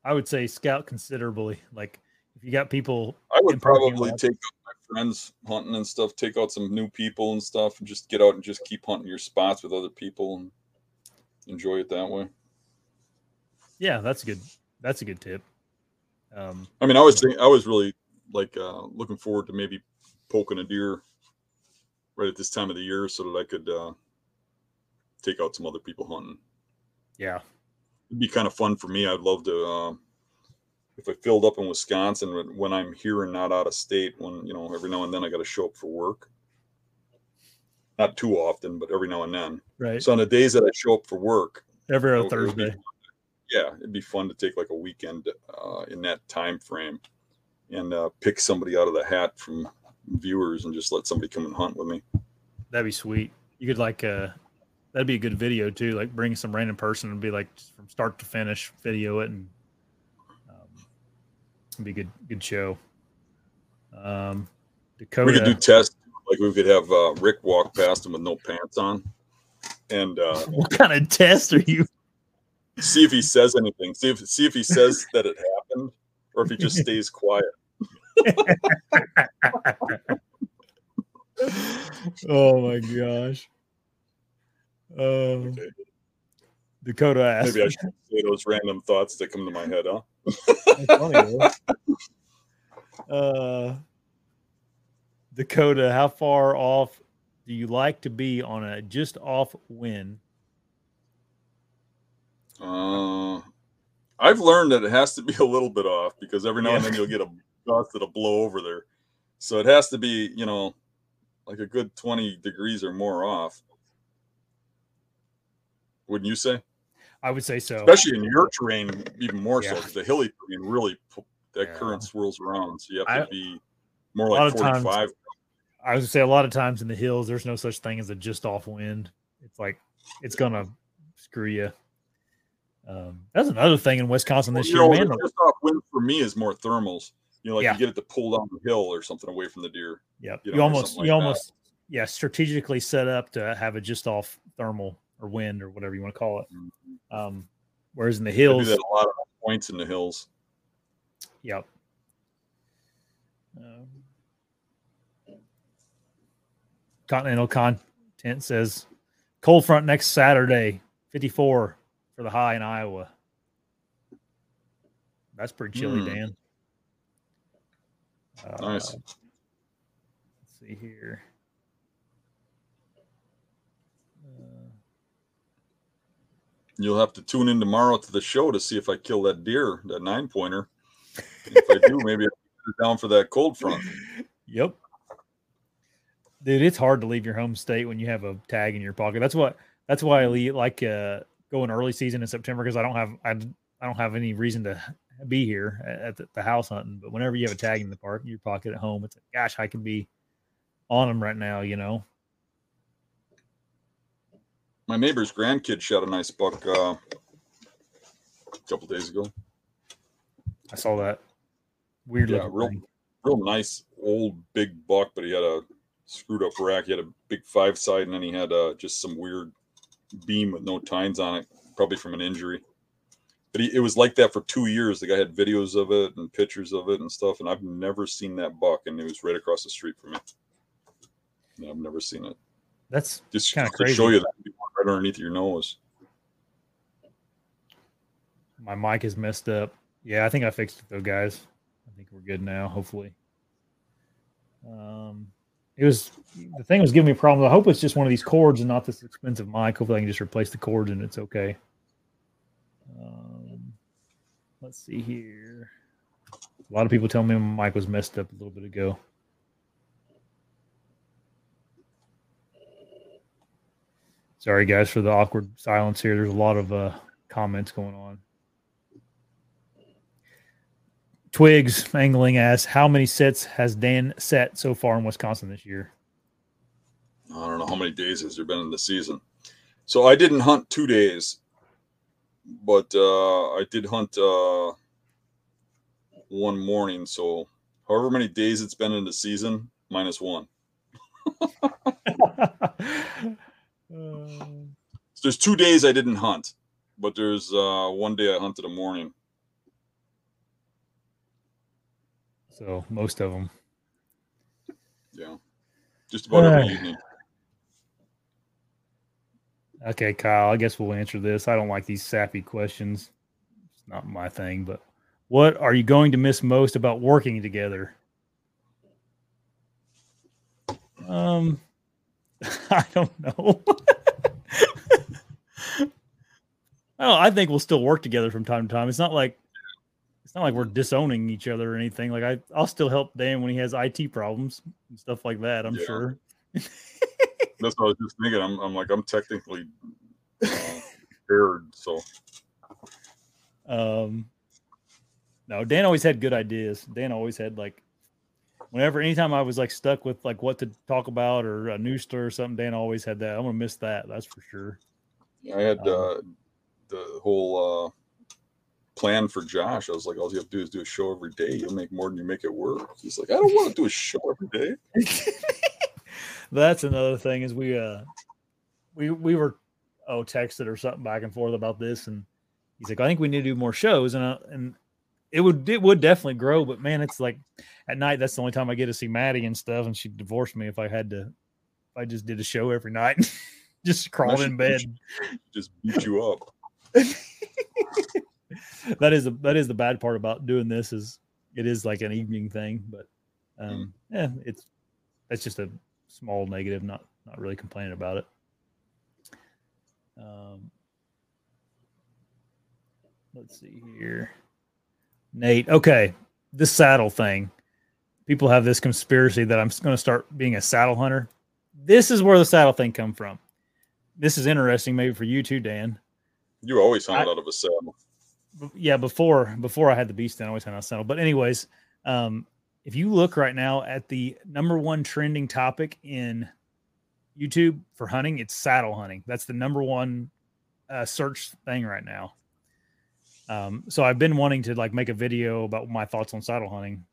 I would say scout considerably. Like if you got people, I would probably take out my friends hunting and stuff, take out some new people and stuff, and just get out and just keep hunting your spots with other people and enjoy it that way. Yeah, that's a good tip. I was really like looking forward to maybe poking a deer right at this time of the year so that I could take out some other people hunting. Yeah. It'd be kind of fun for me. I'd love to, if I filled up in Wisconsin, when I'm here and not out of state, when, you know, every now and then I got to show up for work. Not too often, but every now and then. Right. So on the days that I show up for work. Every other Thursday. It'd be fun to take like a weekend in that time frame and pick somebody out of the hat from viewers and just let somebody come and hunt with me. That'd be sweet. You could like, that'd be a good video too. Like bring some random person and be like just from start to finish, video it, and it'd be a good show. Dakota. We could do tests. Like we could have Rick walk past him with no pants on. And what kind of test are you? See if he says anything. See if he says that it happened, or if he just stays quiet. Oh my gosh. Okay. Dakota asked. Maybe I should say those random thoughts that come to my head, huh? That's funny, bro. Dakota, how far off do you like to be on a just off win? I've learned that it has to be a little bit off because every now and then you'll get a gust that'll blow over there. So it has to be, you know, like a good 20 degrees or more off. Wouldn't you say? I would say so. Especially in your terrain, even more so. The hilly terrain really, that current swirls around. So you have to be more like 45. Times, I was going to say a lot of times in the hills, there's no such thing as a just off wind. It's like, it's going to screw you. That's another thing in Wisconsin this year. Man, just off wind for me is more thermals. You know, like you get it to pull down the hill or something away from the deer. Yeah. You know, you almost strategically set up to have a just off thermal or wind or whatever you want to call it. Mm-hmm. Whereas in the hills, I do that a lot of points in the hills. Yep. Continental Content says cold front next Saturday, 54 for the high in Iowa. That's pretty chilly, Dan. Nice. Let's see here. You'll have to tune in tomorrow to the show to see if I kill that deer, that 9-pointer. If I do, maybe I'll put it down for that cold front. Yep. Dude, it's hard to leave your home state when you have a tag in your pocket. That's why I like going early season in September because I don't have any reason to be here at the house hunting. But whenever you have a tag in the park in your pocket at home, it's like, gosh, I could be on them right now, you know. My neighbor's grandkid shot a nice buck a couple days ago. I saw that. Weird looking thing. Real nice old big buck, but he had a screwed up rack. He had a big 5-side, and then he had just some weird beam with no tines on it, probably from an injury. But it was like that for 2 years. The guy had videos of it and pictures of it and stuff, and I've never seen that buck, and it was right across the street from me. And I've never seen it. That's just kind of crazy. Show you that right underneath your nose. My mic is messed up. Yeah, I think I fixed it, though, guys. I think we're good now, hopefully. The thing was giving me problems. I hope it's just one of these cords and not this expensive mic. Hopefully I can just replace the cords and it's okay. Let's see here. A lot of people tell me my mic was messed up a little bit ago. Sorry, guys, for the awkward silence here. There's a lot of comments going on. Twigs Angling asks, how many sets has Dan set so far in Wisconsin this year? I don't know how many days has there been in the season. So I didn't hunt 2 days, but I did hunt one morning. So however many days it's been in the season, minus one. So there's 2 days I didn't hunt, but there's one day I hunted a morning. So most of them. Yeah. Just about every evening. Okay, Kyle, I guess we'll answer this. I don't like these sappy questions. It's not my thing, but what are you going to miss most about working together? I don't know. I think we'll still work together from time to time. It's not like we're disowning each other or anything. Like I'll still help Dan when he has IT problems and stuff like that. I'm sure. That's what I was just thinking. I'm technically paired. So, No, Dan always had good ideas. Dan always had, like, anytime I was, like, stuck with, like, what to talk about or a new story or something, Dan always had that. I'm going to miss that. That's for sure. I had the whole plan for Josh. I was like, all you have to do is do a show every day. You'll make more than you make at work. He's like, I don't want to do a show every day. That's another thing is we were texted or something back and forth about this, and he's like, I think we need to do more shows, and it would definitely grow, but man, it's like at night that's the only time I get to see Maddie and stuff, and she'd divorce me if I just did a show every night. Just crawled in bed. Just beat you up. That is the bad part about doing this is it is like an evening thing, but it's just a small negative, not really complaining about it. Let's see here. Nate, okay, this saddle thing. People have this conspiracy that I'm going to start being a saddle hunter. This is where the saddle thing come from. This is interesting, maybe for you too, Dan. You always hunt out of a saddle. Yeah, before I had the Beast, I always had a saddle. But anyways, if you look right now at the number one trending topic in YouTube for hunting, it's saddle hunting. That's the number one search thing right now. So I've been wanting to like make a video about my thoughts on saddle hunting,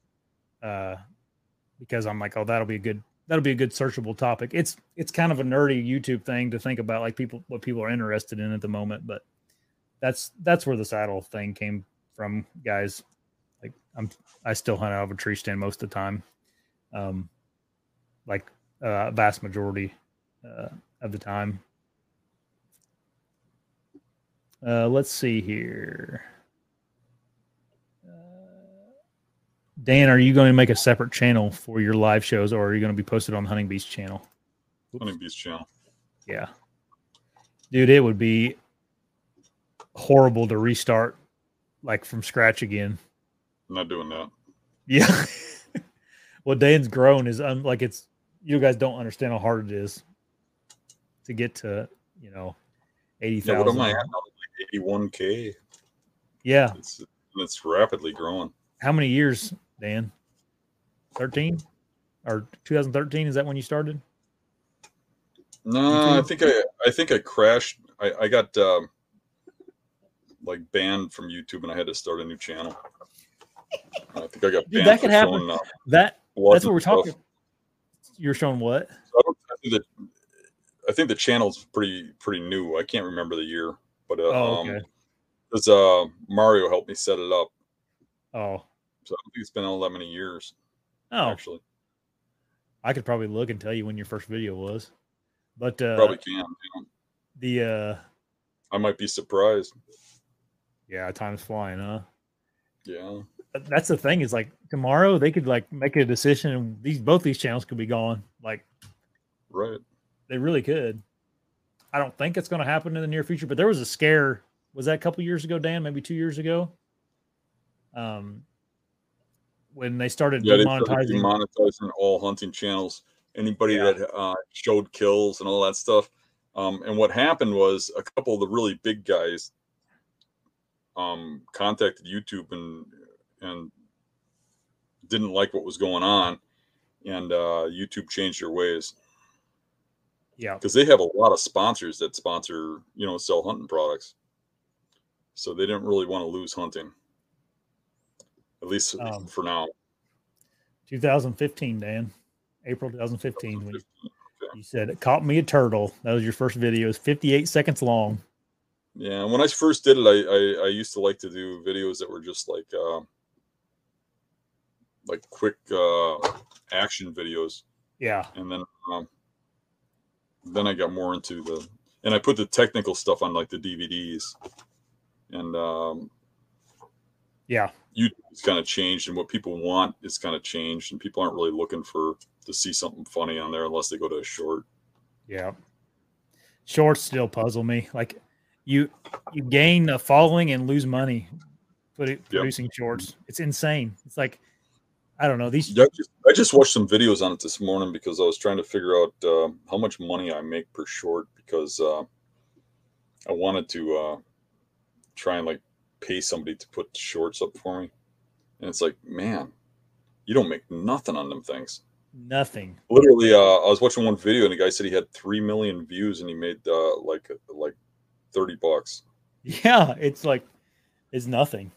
because I'm like, oh, that'll be a good searchable topic. It's kind of a nerdy YouTube thing to think about, like what people are interested in at the moment. But that's where the saddle thing came from, guys. Like I still hunt out of a tree stand most of the time, vast majority of the time. Let's see here. Dan, are you going to make a separate channel for your live shows, or are you going to be posted on the Hunting Beast channel? Hunting Beast channel. Yeah. Dude, it would be horrible to restart like from scratch again. I'm not doing that. Yeah. Well, Dan's grown is you guys don't understand how hard it is to get to, 80,000. Yeah, what am I at? Like 81K. Yeah. It's rapidly growing. How many years, Dan? 13? Or 2013? Is that when you started? No, I think I crashed. I got banned from YouTube, and I had to start a new channel. I think I got banned. Dude, that could happen. That's what we're talking about. You're showing what? I think the channel's pretty new. I can't remember the year, but okay. Mario helped me set it up. Oh, so I don't think it's been all that many years. Oh, actually, I could probably look and tell you when your first video was, but probably can. The I might be surprised. Yeah, time's flying, huh? Yeah. That's the thing is like tomorrow they could like make a decision and both these channels could be gone. Like, right. They really could. I don't think it's going to happen in the near future, but there was a scare. Was that a couple years ago, Dan? Maybe 2 years ago? When they started demonetizing all hunting channels, anybody that showed kills and all that stuff. And what happened was a couple of the really big guys contacted YouTube and didn't like what was going on, and YouTube changed their ways. Yeah, because they have a lot of sponsors that sponsor, sell hunting products, so they didn't really want to lose hunting, at least for now. 2015, Dan, April 2015. Okay. You said it caught me a turtle. That was your first video. It's 58 seconds long. Yeah, when I first did it, I used to like to do videos that were just like quick action videos. Yeah. And then I got more into and I put the technical stuff on like the DVDs, and YouTube's kind of changed, and what people want is kind of changed, and people aren't really looking to see something funny on there unless they go to a short. Yeah. Shorts still puzzle me. Like you gain a following and lose money producing shorts. It's insane. It's like, I don't know. I just watched some videos on it this morning because I was trying to figure out how much money I make per short, because I wanted to try and like pay somebody to put shorts up for me. And it's like, man, you don't make nothing on them things. Nothing. Literally, I was watching one video and the guy said he had 3 million views and he made like $30. Yeah, it's like it's nothing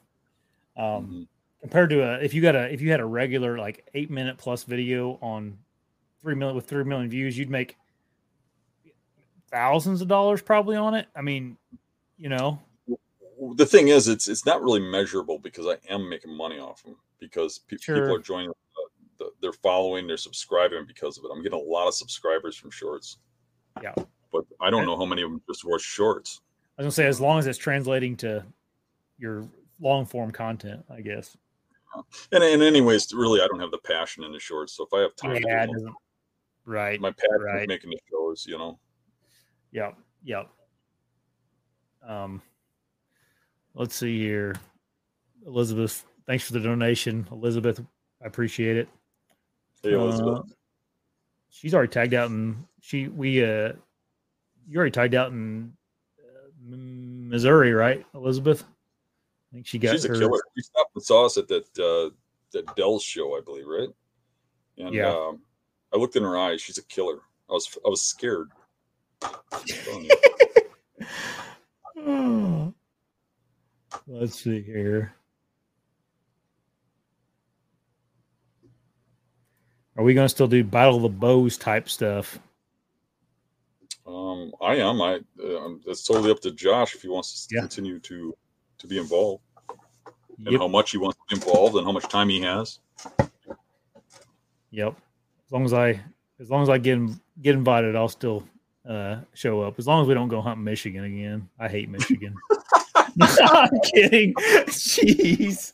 compared to if you had a regular like 8 minute plus video on 3 million with 3 million views, you'd make thousands of dollars probably on it. I mean, you know. The thing is, it's not really measurable because I am making money off them because people are joining, they're following, they're subscribing because of it. I'm getting a lot of subscribers from shorts. Yeah, but I don't know how many of them just watch shorts. I was gonna say, as long as it's translating to your long form content, I guess. And anyways, really, I don't have the passion in the shorts. So if I have time, my passion is making the shows, you know. Yeah, yeah. Let's see here. Elizabeth, thanks for the donation. Elizabeth, I appreciate it. Hey, Elizabeth. She's already tagged out and you already tagged out in Missouri, right, Elizabeth? I think she's a killer. She stopped and saw us at that Dell's show, I believe, right? And yeah. I looked in her eyes. She's a killer. I was scared. Let's see here. Are we going to still do Battle of the Bows type stuff? I am. It's totally up to Josh if he wants to continue to be involved, and how much he wants to be involved, and how much time he has. Yep. As long as I get invited, I'll still show up. As long as we don't go hunt Michigan again. I hate Michigan. I'm kidding. Jeez.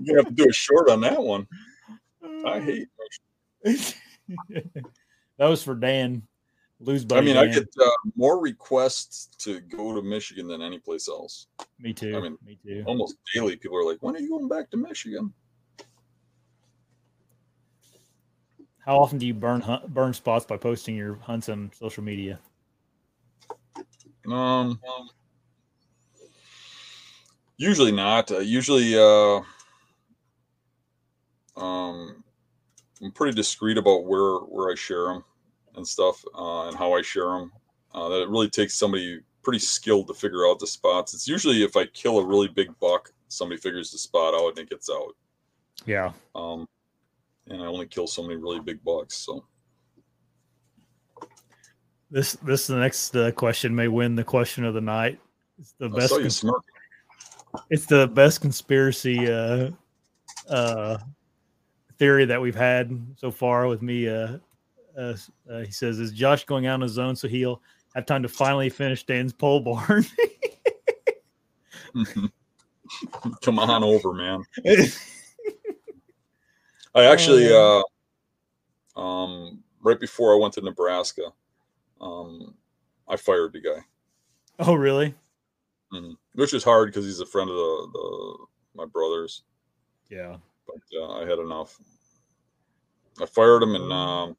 You have to do a short on that one. I hate Michigan. That was for Dan. Lose buddy. I mean, Dan. I get more requests to go to Michigan than any place else. Me too. I mean, me too. Almost daily, people are like, "When are you going back to Michigan?" How often do you burn spots by posting your hunts on social media? Usually not. I'm pretty discreet about where I share them and stuff, and how I share them. That it really takes somebody pretty skilled to figure out the spots. It's usually if I kill a really big buck, somebody figures the spot out and it gets out. Yeah. And I only kill so many really big bucks, so. This the next question may win the question of the night. It's the best conspiracy theory that we've had so far with me. He says, "Is Josh going out on his own so he'll have time to finally finish Dan's pole barn?" Come on over, man. I actually, right before I went to Nebraska, I fired the guy. Oh, really? Mm-hmm. Which is hard because he's a friend of my brother's. Yeah. But I had enough. I fired him, and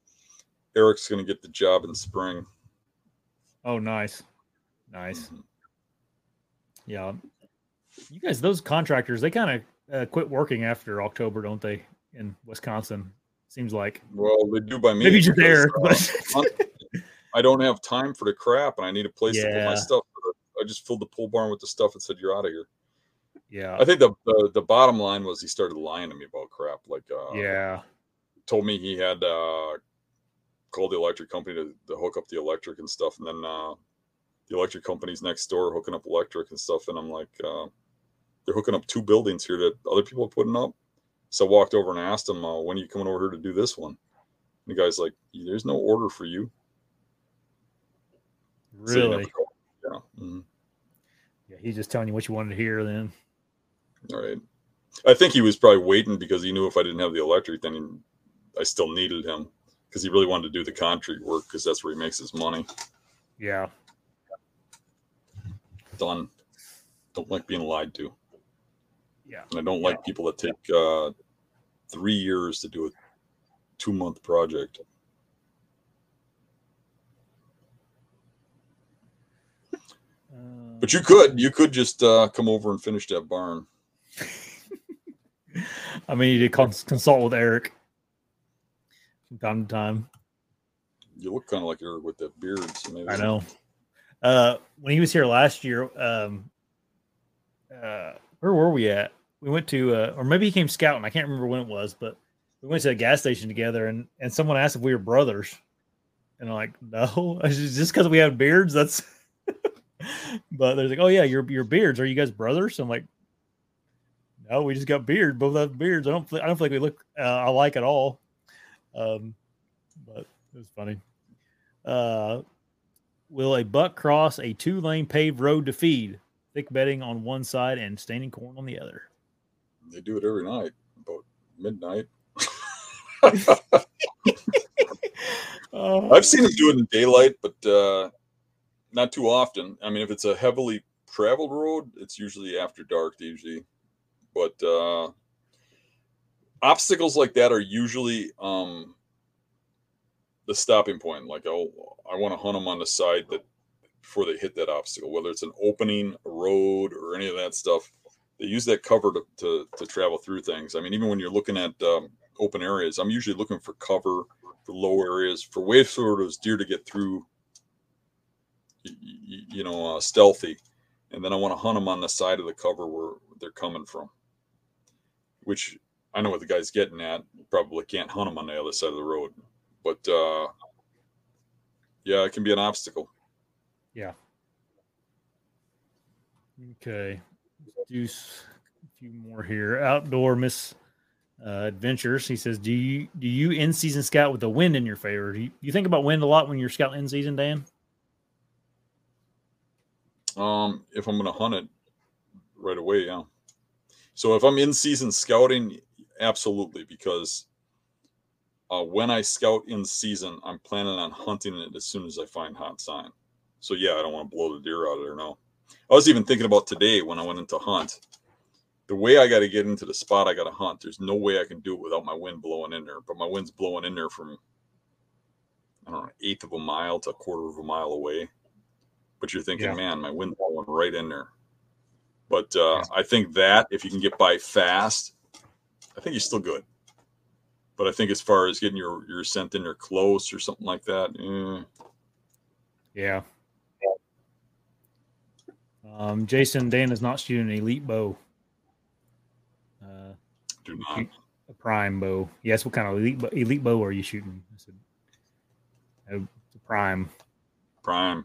Eric's going to get the job in the spring. Oh, nice. Nice. Mm-hmm. Yeah. You guys, those contractors, they kind of quit working after October, don't they? In Wisconsin, seems like. Well, they do by me. Maybe you're there. But... I don't have time for the crap, and I need a place to put my stuff. I just filled the pole barn with the stuff and said, "You're out of here." Yeah. I think the bottom line was he started lying to me about crap. Like, told me he had called the electric company to hook up the electric and stuff, and then the electric company's next door hooking up electric and stuff, and I'm like, they're hooking up two buildings here that other people are putting up. So I walked over and asked him, "When are you coming over here to do this one?" And the guy's like, "There's no order for you." Really? So yeah. Mm-hmm. Yeah, he's just telling you what you wanted to hear then. All right. I think he was probably waiting because he knew if I didn't have the electric, then I still needed him because he really wanted to do the concrete work because that's where he makes his money. Yeah. Done. Don't like being lied to. Yeah. And I don't like people that take 3 years to do a 2-month project. But you could just come over and finish that barn. I may need to consult with Eric from time to time. You look kind of like Eric with that beard. So maybe I know. When he was here last year, where were we at? We went to, or maybe he came scouting. I can't remember when it was, but we went to a gas station together, and someone asked if we were brothers. And I'm like, no, just because we have beards, that's... But they're like, oh, yeah, your beards. Are you guys brothers? I'm like, no, we just got beard. Both have beards. I don't feel like we look alike at all. But it was funny. Will a buck cross a two-lane paved road to feed? Thick bedding on one side and standing corn on the other. They do it every night, about midnight. I've seen them do it in daylight, but not too often. I mean, if it's a heavily traveled road, it's usually after dark. But obstacles like that are usually the stopping point. Like, I want to hunt them on the side that before they hit that obstacle, whether it's an opening, a road, or any of that stuff. They use that cover to travel through things. I mean, even when you're looking at open areas, I'm usually looking for cover, for low areas, for ways for those deer to get through, stealthy. And then I want to hunt them on the side of the cover where they're coming from, which I know what the guy's getting at. Probably can't hunt them on the other side of the road. But, yeah, it can be an obstacle. Yeah. Okay. Let's do a few more here. Outdoor Adventures. He says, do you in season scout with the wind in your favor? Do you think about wind a lot when you're scouting in season, Dan? If I'm going to hunt it right away, yeah. So if I'm in season scouting, absolutely, because when I scout in season, I'm planning on hunting it as soon as I find hot sign. So yeah, I don't want to blow the deer out of there. No, I was even thinking about today when I went into hunt. The way I got to get into the spot I got to hunt, there's no way I can do it without my wind blowing in there. But my wind's blowing in there from, I don't know, 1/8 of a mile to 1/4 of a mile away. But you're thinking, Man, my wind's blowing right in there. But I think that if you can get by fast, I think you're still good. But I think as far as getting your scent in there close or something like that, yeah. Jason, Dan is not shooting an elite bow. Do not. A prime bow. Yes, what kind of elite bow are you shooting? I said, it's a prime. Prime.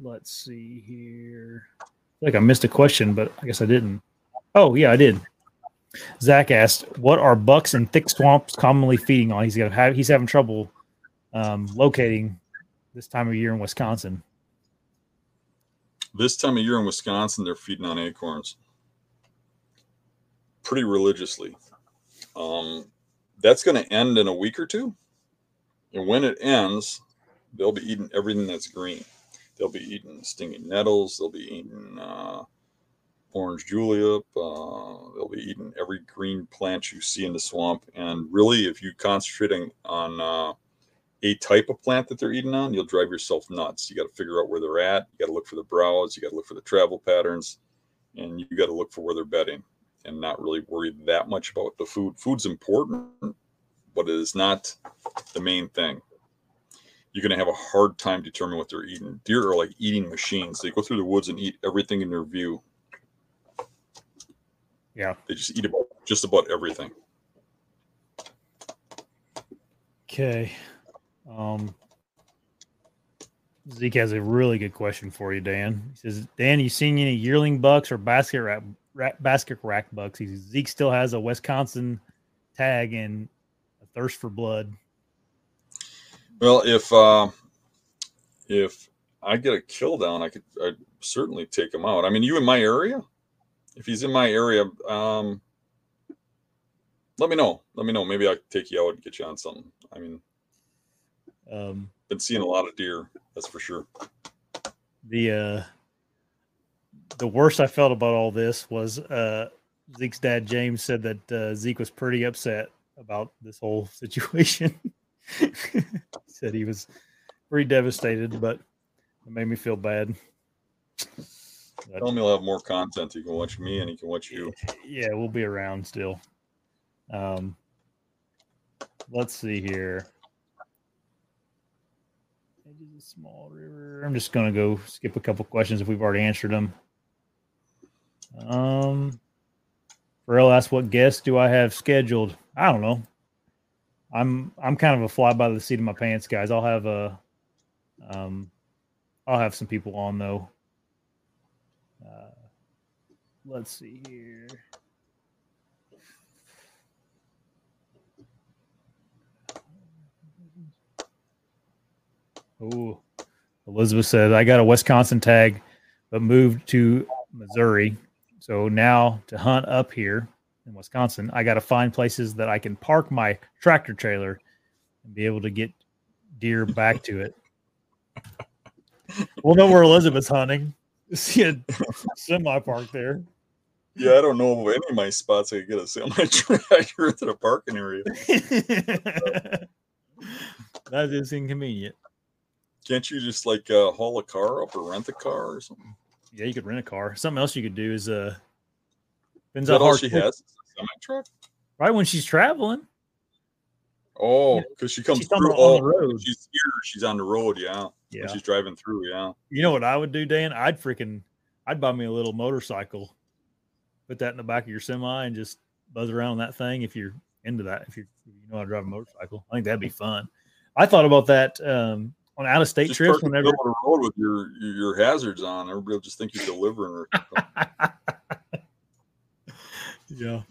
Let's see here. I feel like I missed a question, but I guess I didn't. Oh, yeah, I did. Zach asked, what are bucks in thick swamps commonly feeding on? He's having trouble locating this time of year in Wisconsin. This time of year in Wisconsin, they're feeding on acorns. Pretty religiously. That's going to end in a week or two. And when it ends, they'll be eating everything that's green. They'll be eating stinging nettles. They'll be eating orange julep. They'll be eating every green plant you see in the swamp. And really, if you concentrate on a type of plant that they're eating on, you'll drive yourself nuts. You got to figure out where they're at. You got to look for the browse. You got to look for the travel patterns. And you got to look for where they're bedding. And not really worried that much about the food. Food's important, but it is not the main thing. You're going to have a hard time determining what they're eating. Deer are like eating machines. They go through the woods and eat everything in their view. Yeah. They just eat just about everything. Okay. Zeke has a really good question for you, Dan. He says, Dan, you seen any yearling bucks or basket rack bucks? He says, Zeke still has a Wisconsin tag and a thirst for blood. Well, if I get a kill down, I'd certainly take him out. I mean, you in my area? If he's in my area, let me know. Maybe I'll take you out and get you on something. I mean, been seeing a lot of deer, that's for sure. The worst I felt about all this was Zeke's dad, James, said that Zeke was pretty upset about this whole situation. He said he was pretty devastated, but it made me feel bad. Tell him you'll have more content. You can watch me and he can watch you. Yeah, we'll be around still. Let's see here. It's a small river. I'm just going to go skip a couple questions if we've already answered them. Pharrell asked, what guests do I have scheduled? I don't know. I'm kind of a fly by the seat of my pants, guys. I'll have I'll have some people on though. Let's see here. Oh, Elizabeth said, I got a Wisconsin tag, but moved to Missouri. So now to hunt up here in Wisconsin, I got to find places that I can park my tractor trailer and be able to get deer back to it. We'll know where Elizabeth's hunting. See a semi park there. Yeah, I don't know of any of my spots I could get a semi tractor to the parking area. That is inconvenient. Can't you just like haul a car up or rent a car or something? Yeah, you could rent a car. Something else you could do is depends on how hard she has. Semi truck. Right when she's traveling. Oh, because she comes through on the road. She's here. She's on the road. Yeah. Yeah. When she's driving through. Yeah. You know what I would do, Dan? I'd buy me a little motorcycle, put that in the back of your semi, and just buzz around on that thing. If you're into that, if you know how to drive a motorcycle, I think that'd be fun. I thought about that. On out of state trips, whenever on the road with your hazards on, everybody will just think you're delivering or something. Yeah,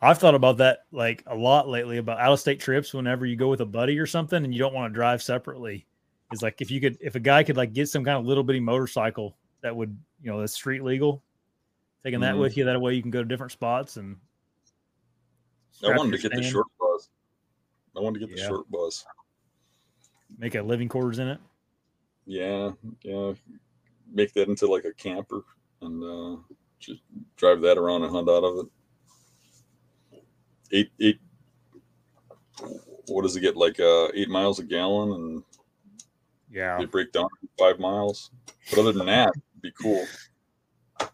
I've thought about that like a lot lately about out of state trips. Whenever you go with a buddy or something, and you don't want to drive separately, it's like if a guy could like get some kind of little bitty motorcycle that would that's street legal, taking that with you, that way you can go to different spots. And I wanted to get the short bus. Make a living quarters in it. Yeah. Make that into like a camper and just drive that around and hunt out of it. 8 miles a gallon, and they break down 5 miles. But other than that, it'd be cool.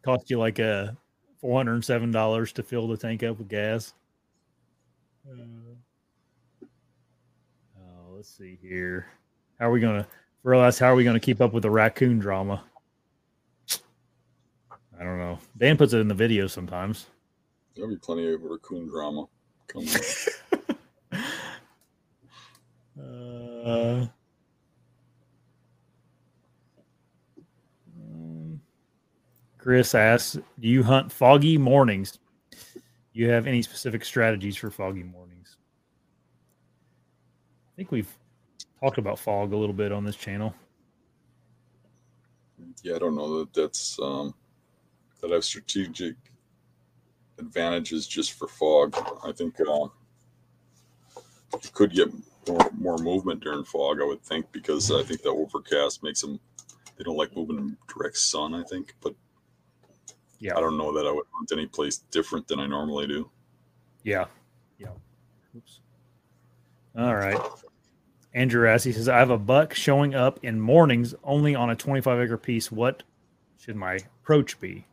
Cost you like $407 to fill the tank up with gas. Let's see here. How are we going to keep up with the raccoon drama? I don't know. Dan puts it in the video sometimes. There'll be plenty of raccoon drama coming. Chris asks, do you hunt foggy mornings? Do you have any specific strategies for foggy mornings? I think we've talked about fog a little bit on this channel. Yeah, I don't know that that's that I have strategic advantages just for fog. I think you could get more movement during fog, I would think, because I think that overcast makes them, they don't like moving in direct sun, I think. But yeah, I don't know that I would hunt any place different than I normally do. Yeah. Oops. All right. Andrew asks, he says, I have a buck showing up in mornings only on a 25-acre piece. What should my approach be?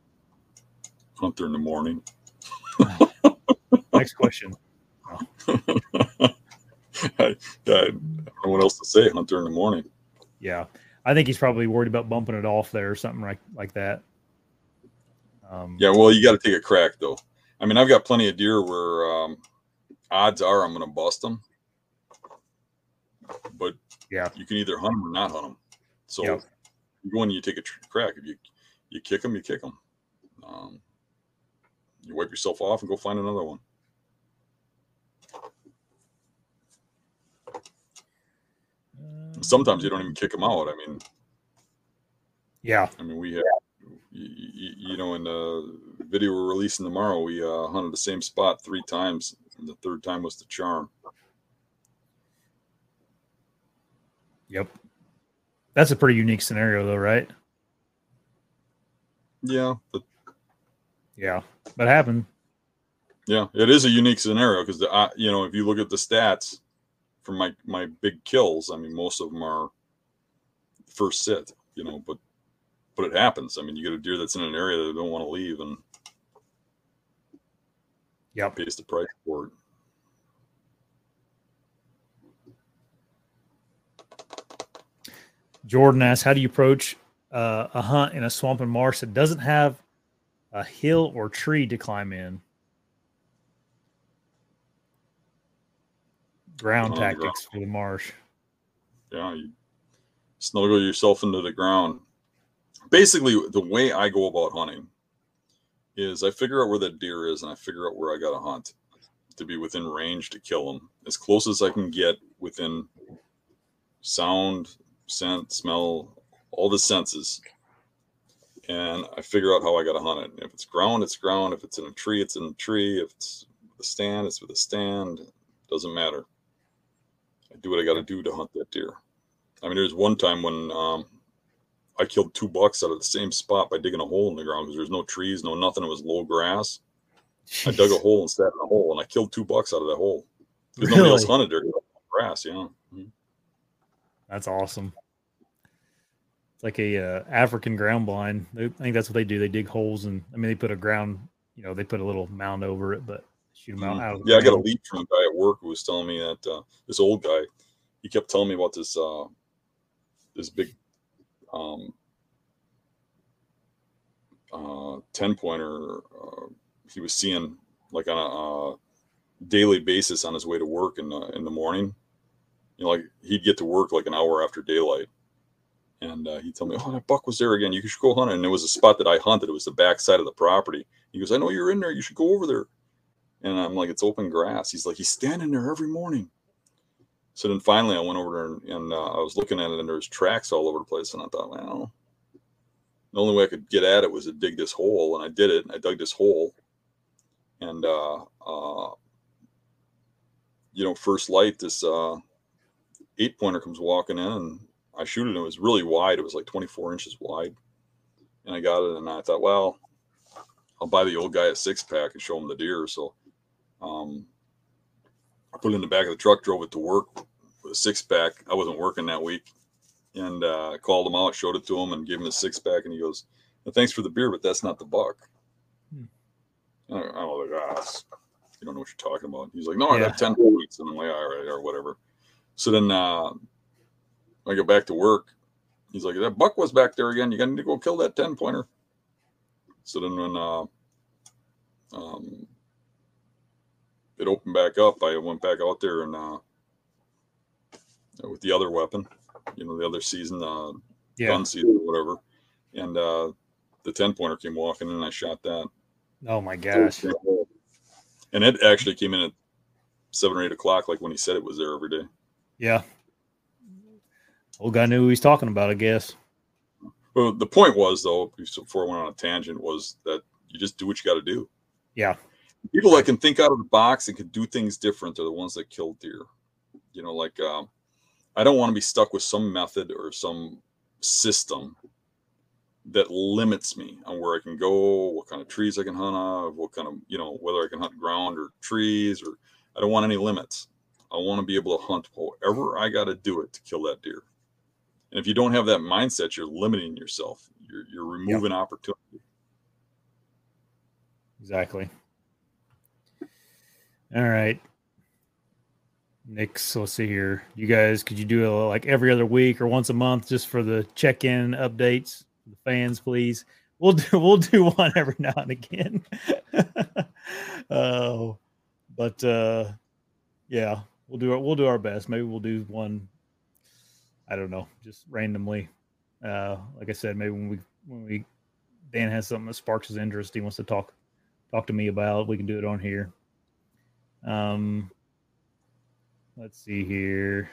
Hunt there in the morning. Next question. Oh. I don't know what else to say. Hunt there in the morning. Yeah. I think he's probably worried about bumping it off there or something like that. Well, you got to take a crack, though. I mean, I've got plenty of deer where odds are I'm going to bust them. But you can either hunt them or not hunt them. So you go in and you take a crack. If you kick them, you kick them. You wipe yourself off and go find another one. Sometimes you don't even kick them out. I mean, we have, in the video we're releasing tomorrow, we hunted the same spot 3 times, and the 3rd time was the charm. Yep. That's a pretty unique scenario though, right? Yeah. Yeah. That happened. Yeah. It is a unique scenario because, if you look at the stats from my big kills, I mean, most of them are first sit, but but it happens. I mean, you get a deer that's in an area that they don't want to leave, and yep, pays the price for it. Jordan asks, how do you approach a hunt in a swamp and marsh that doesn't have a hill or tree to climb in? Ground tactics for the marsh. Yeah, you snuggle yourself into the ground. Basically, the way I go about hunting is I figure out where that deer is, and I figure out where I got to hunt to be within range to kill him. As close as I can get within sound, scent, smell, all the senses. And I figure out how I got to hunt it. And if it's ground, it's ground. If it's in a tree, it's in a tree. If it's with a stand, it's with a stand. It doesn't matter. I do what I got to do to hunt that deer. I mean, there's one time when I killed 2 bucks out of the same spot by digging a hole in the ground because there's no trees, no nothing. It was low grass. Jeez. I dug a hole and sat in a hole, and I killed 2 bucks out of that hole. Because really? Nobody else hunted there. Grass, yeah. Mm-hmm. That's awesome. It's like a African ground blind. I think that's what they do. They dig holes, and I mean, they put a ground, you know, they put a little mound over it, but shoot them out. Out of the ground. I got a lead from a guy at work who was telling me that this old guy, he kept telling me about this this big 10-pointer he was seeing like on a daily basis on his way to work in the morning. You know, like he'd get to work like an hour after daylight, and he'd tell me, "Oh, that buck was there again. You should go hunt it." And it was a spot that I hunted. It was the back side of the property. He goes, "I know you're in there. You should go over there." And I'm like, "It's open grass." He's like, "He's standing there every morning." So then finally, I went over there and I was looking at it, and there's tracks all over the place. And I thought, well, the only way I could get at it was to dig this hole, and I did it. And I dug this hole, and you know, first light, this 8-pointer comes walking in, and I shoot it, and it was really wide. It was like 24 inches wide, and I got it, and I thought, well, I'll buy the old guy a 6-pack and show him the deer. So I put it in the back of the truck, drove it to work with a 6-pack. I wasn't working that week, and I called him out, showed it to him, and gave him a 6-pack, and he goes, "Well, thanks for the beer, but that's not the buck." And I'm like, you don't know what you're talking about. He's like, "No, I got 10 points," and I'm like, "All right," or whatever. So then I go back to work. He's like, "That buck was back there again. You're going to need to go kill that 10-pointer. So then when it opened back up, I went back out there and with the other weapon, you know, the other season, gun season or whatever. And the 10-pointer came walking in, and I shot that. Oh, my gosh. And it actually came in at 7 or 8 o'clock, like when he said it was there every day. Yeah. Old guy knew who he's talking about, I guess. Well, the point was, though, before I went on a tangent, was that you just do what you got to do. Yeah. People that can think out of the box and can do things different are the ones that kill deer. You know, like I don't want to be stuck with some method or some system that limits me on where I can go, what kind of trees I can hunt of, what kind of, you know, whether I can hunt ground or trees, or I don't want any limits. I want to be able to hunt however I got to do it to kill that deer. And if you don't have that mindset, you're limiting yourself. You're removing opportunity. Exactly. All right. Nick's, let's see here. You guys, could you do it like every other week or once a month just for the check-in updates? The fans, please. We'll do one every now and again. Yeah, we'll do our best. Maybe we'll do one, I don't know, just randomly. Like I said, maybe when Dan has something that sparks his interest, he wants to talk to me about, we can do it on here. Let's see here.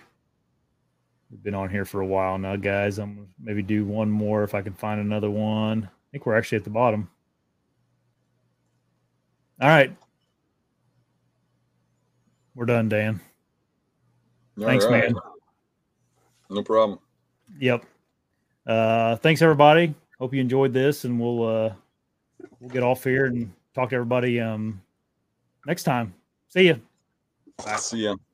We've been on here for a while now, guys. I'm gonna maybe do one more if I can find another one. I think we're actually at the bottom. All right. We're done, Dan. Thanks, man. No problem. Yep. Thanks, everybody. Hope you enjoyed this, and we'll get off here and talk to everybody next time. See ya. Bye. See ya.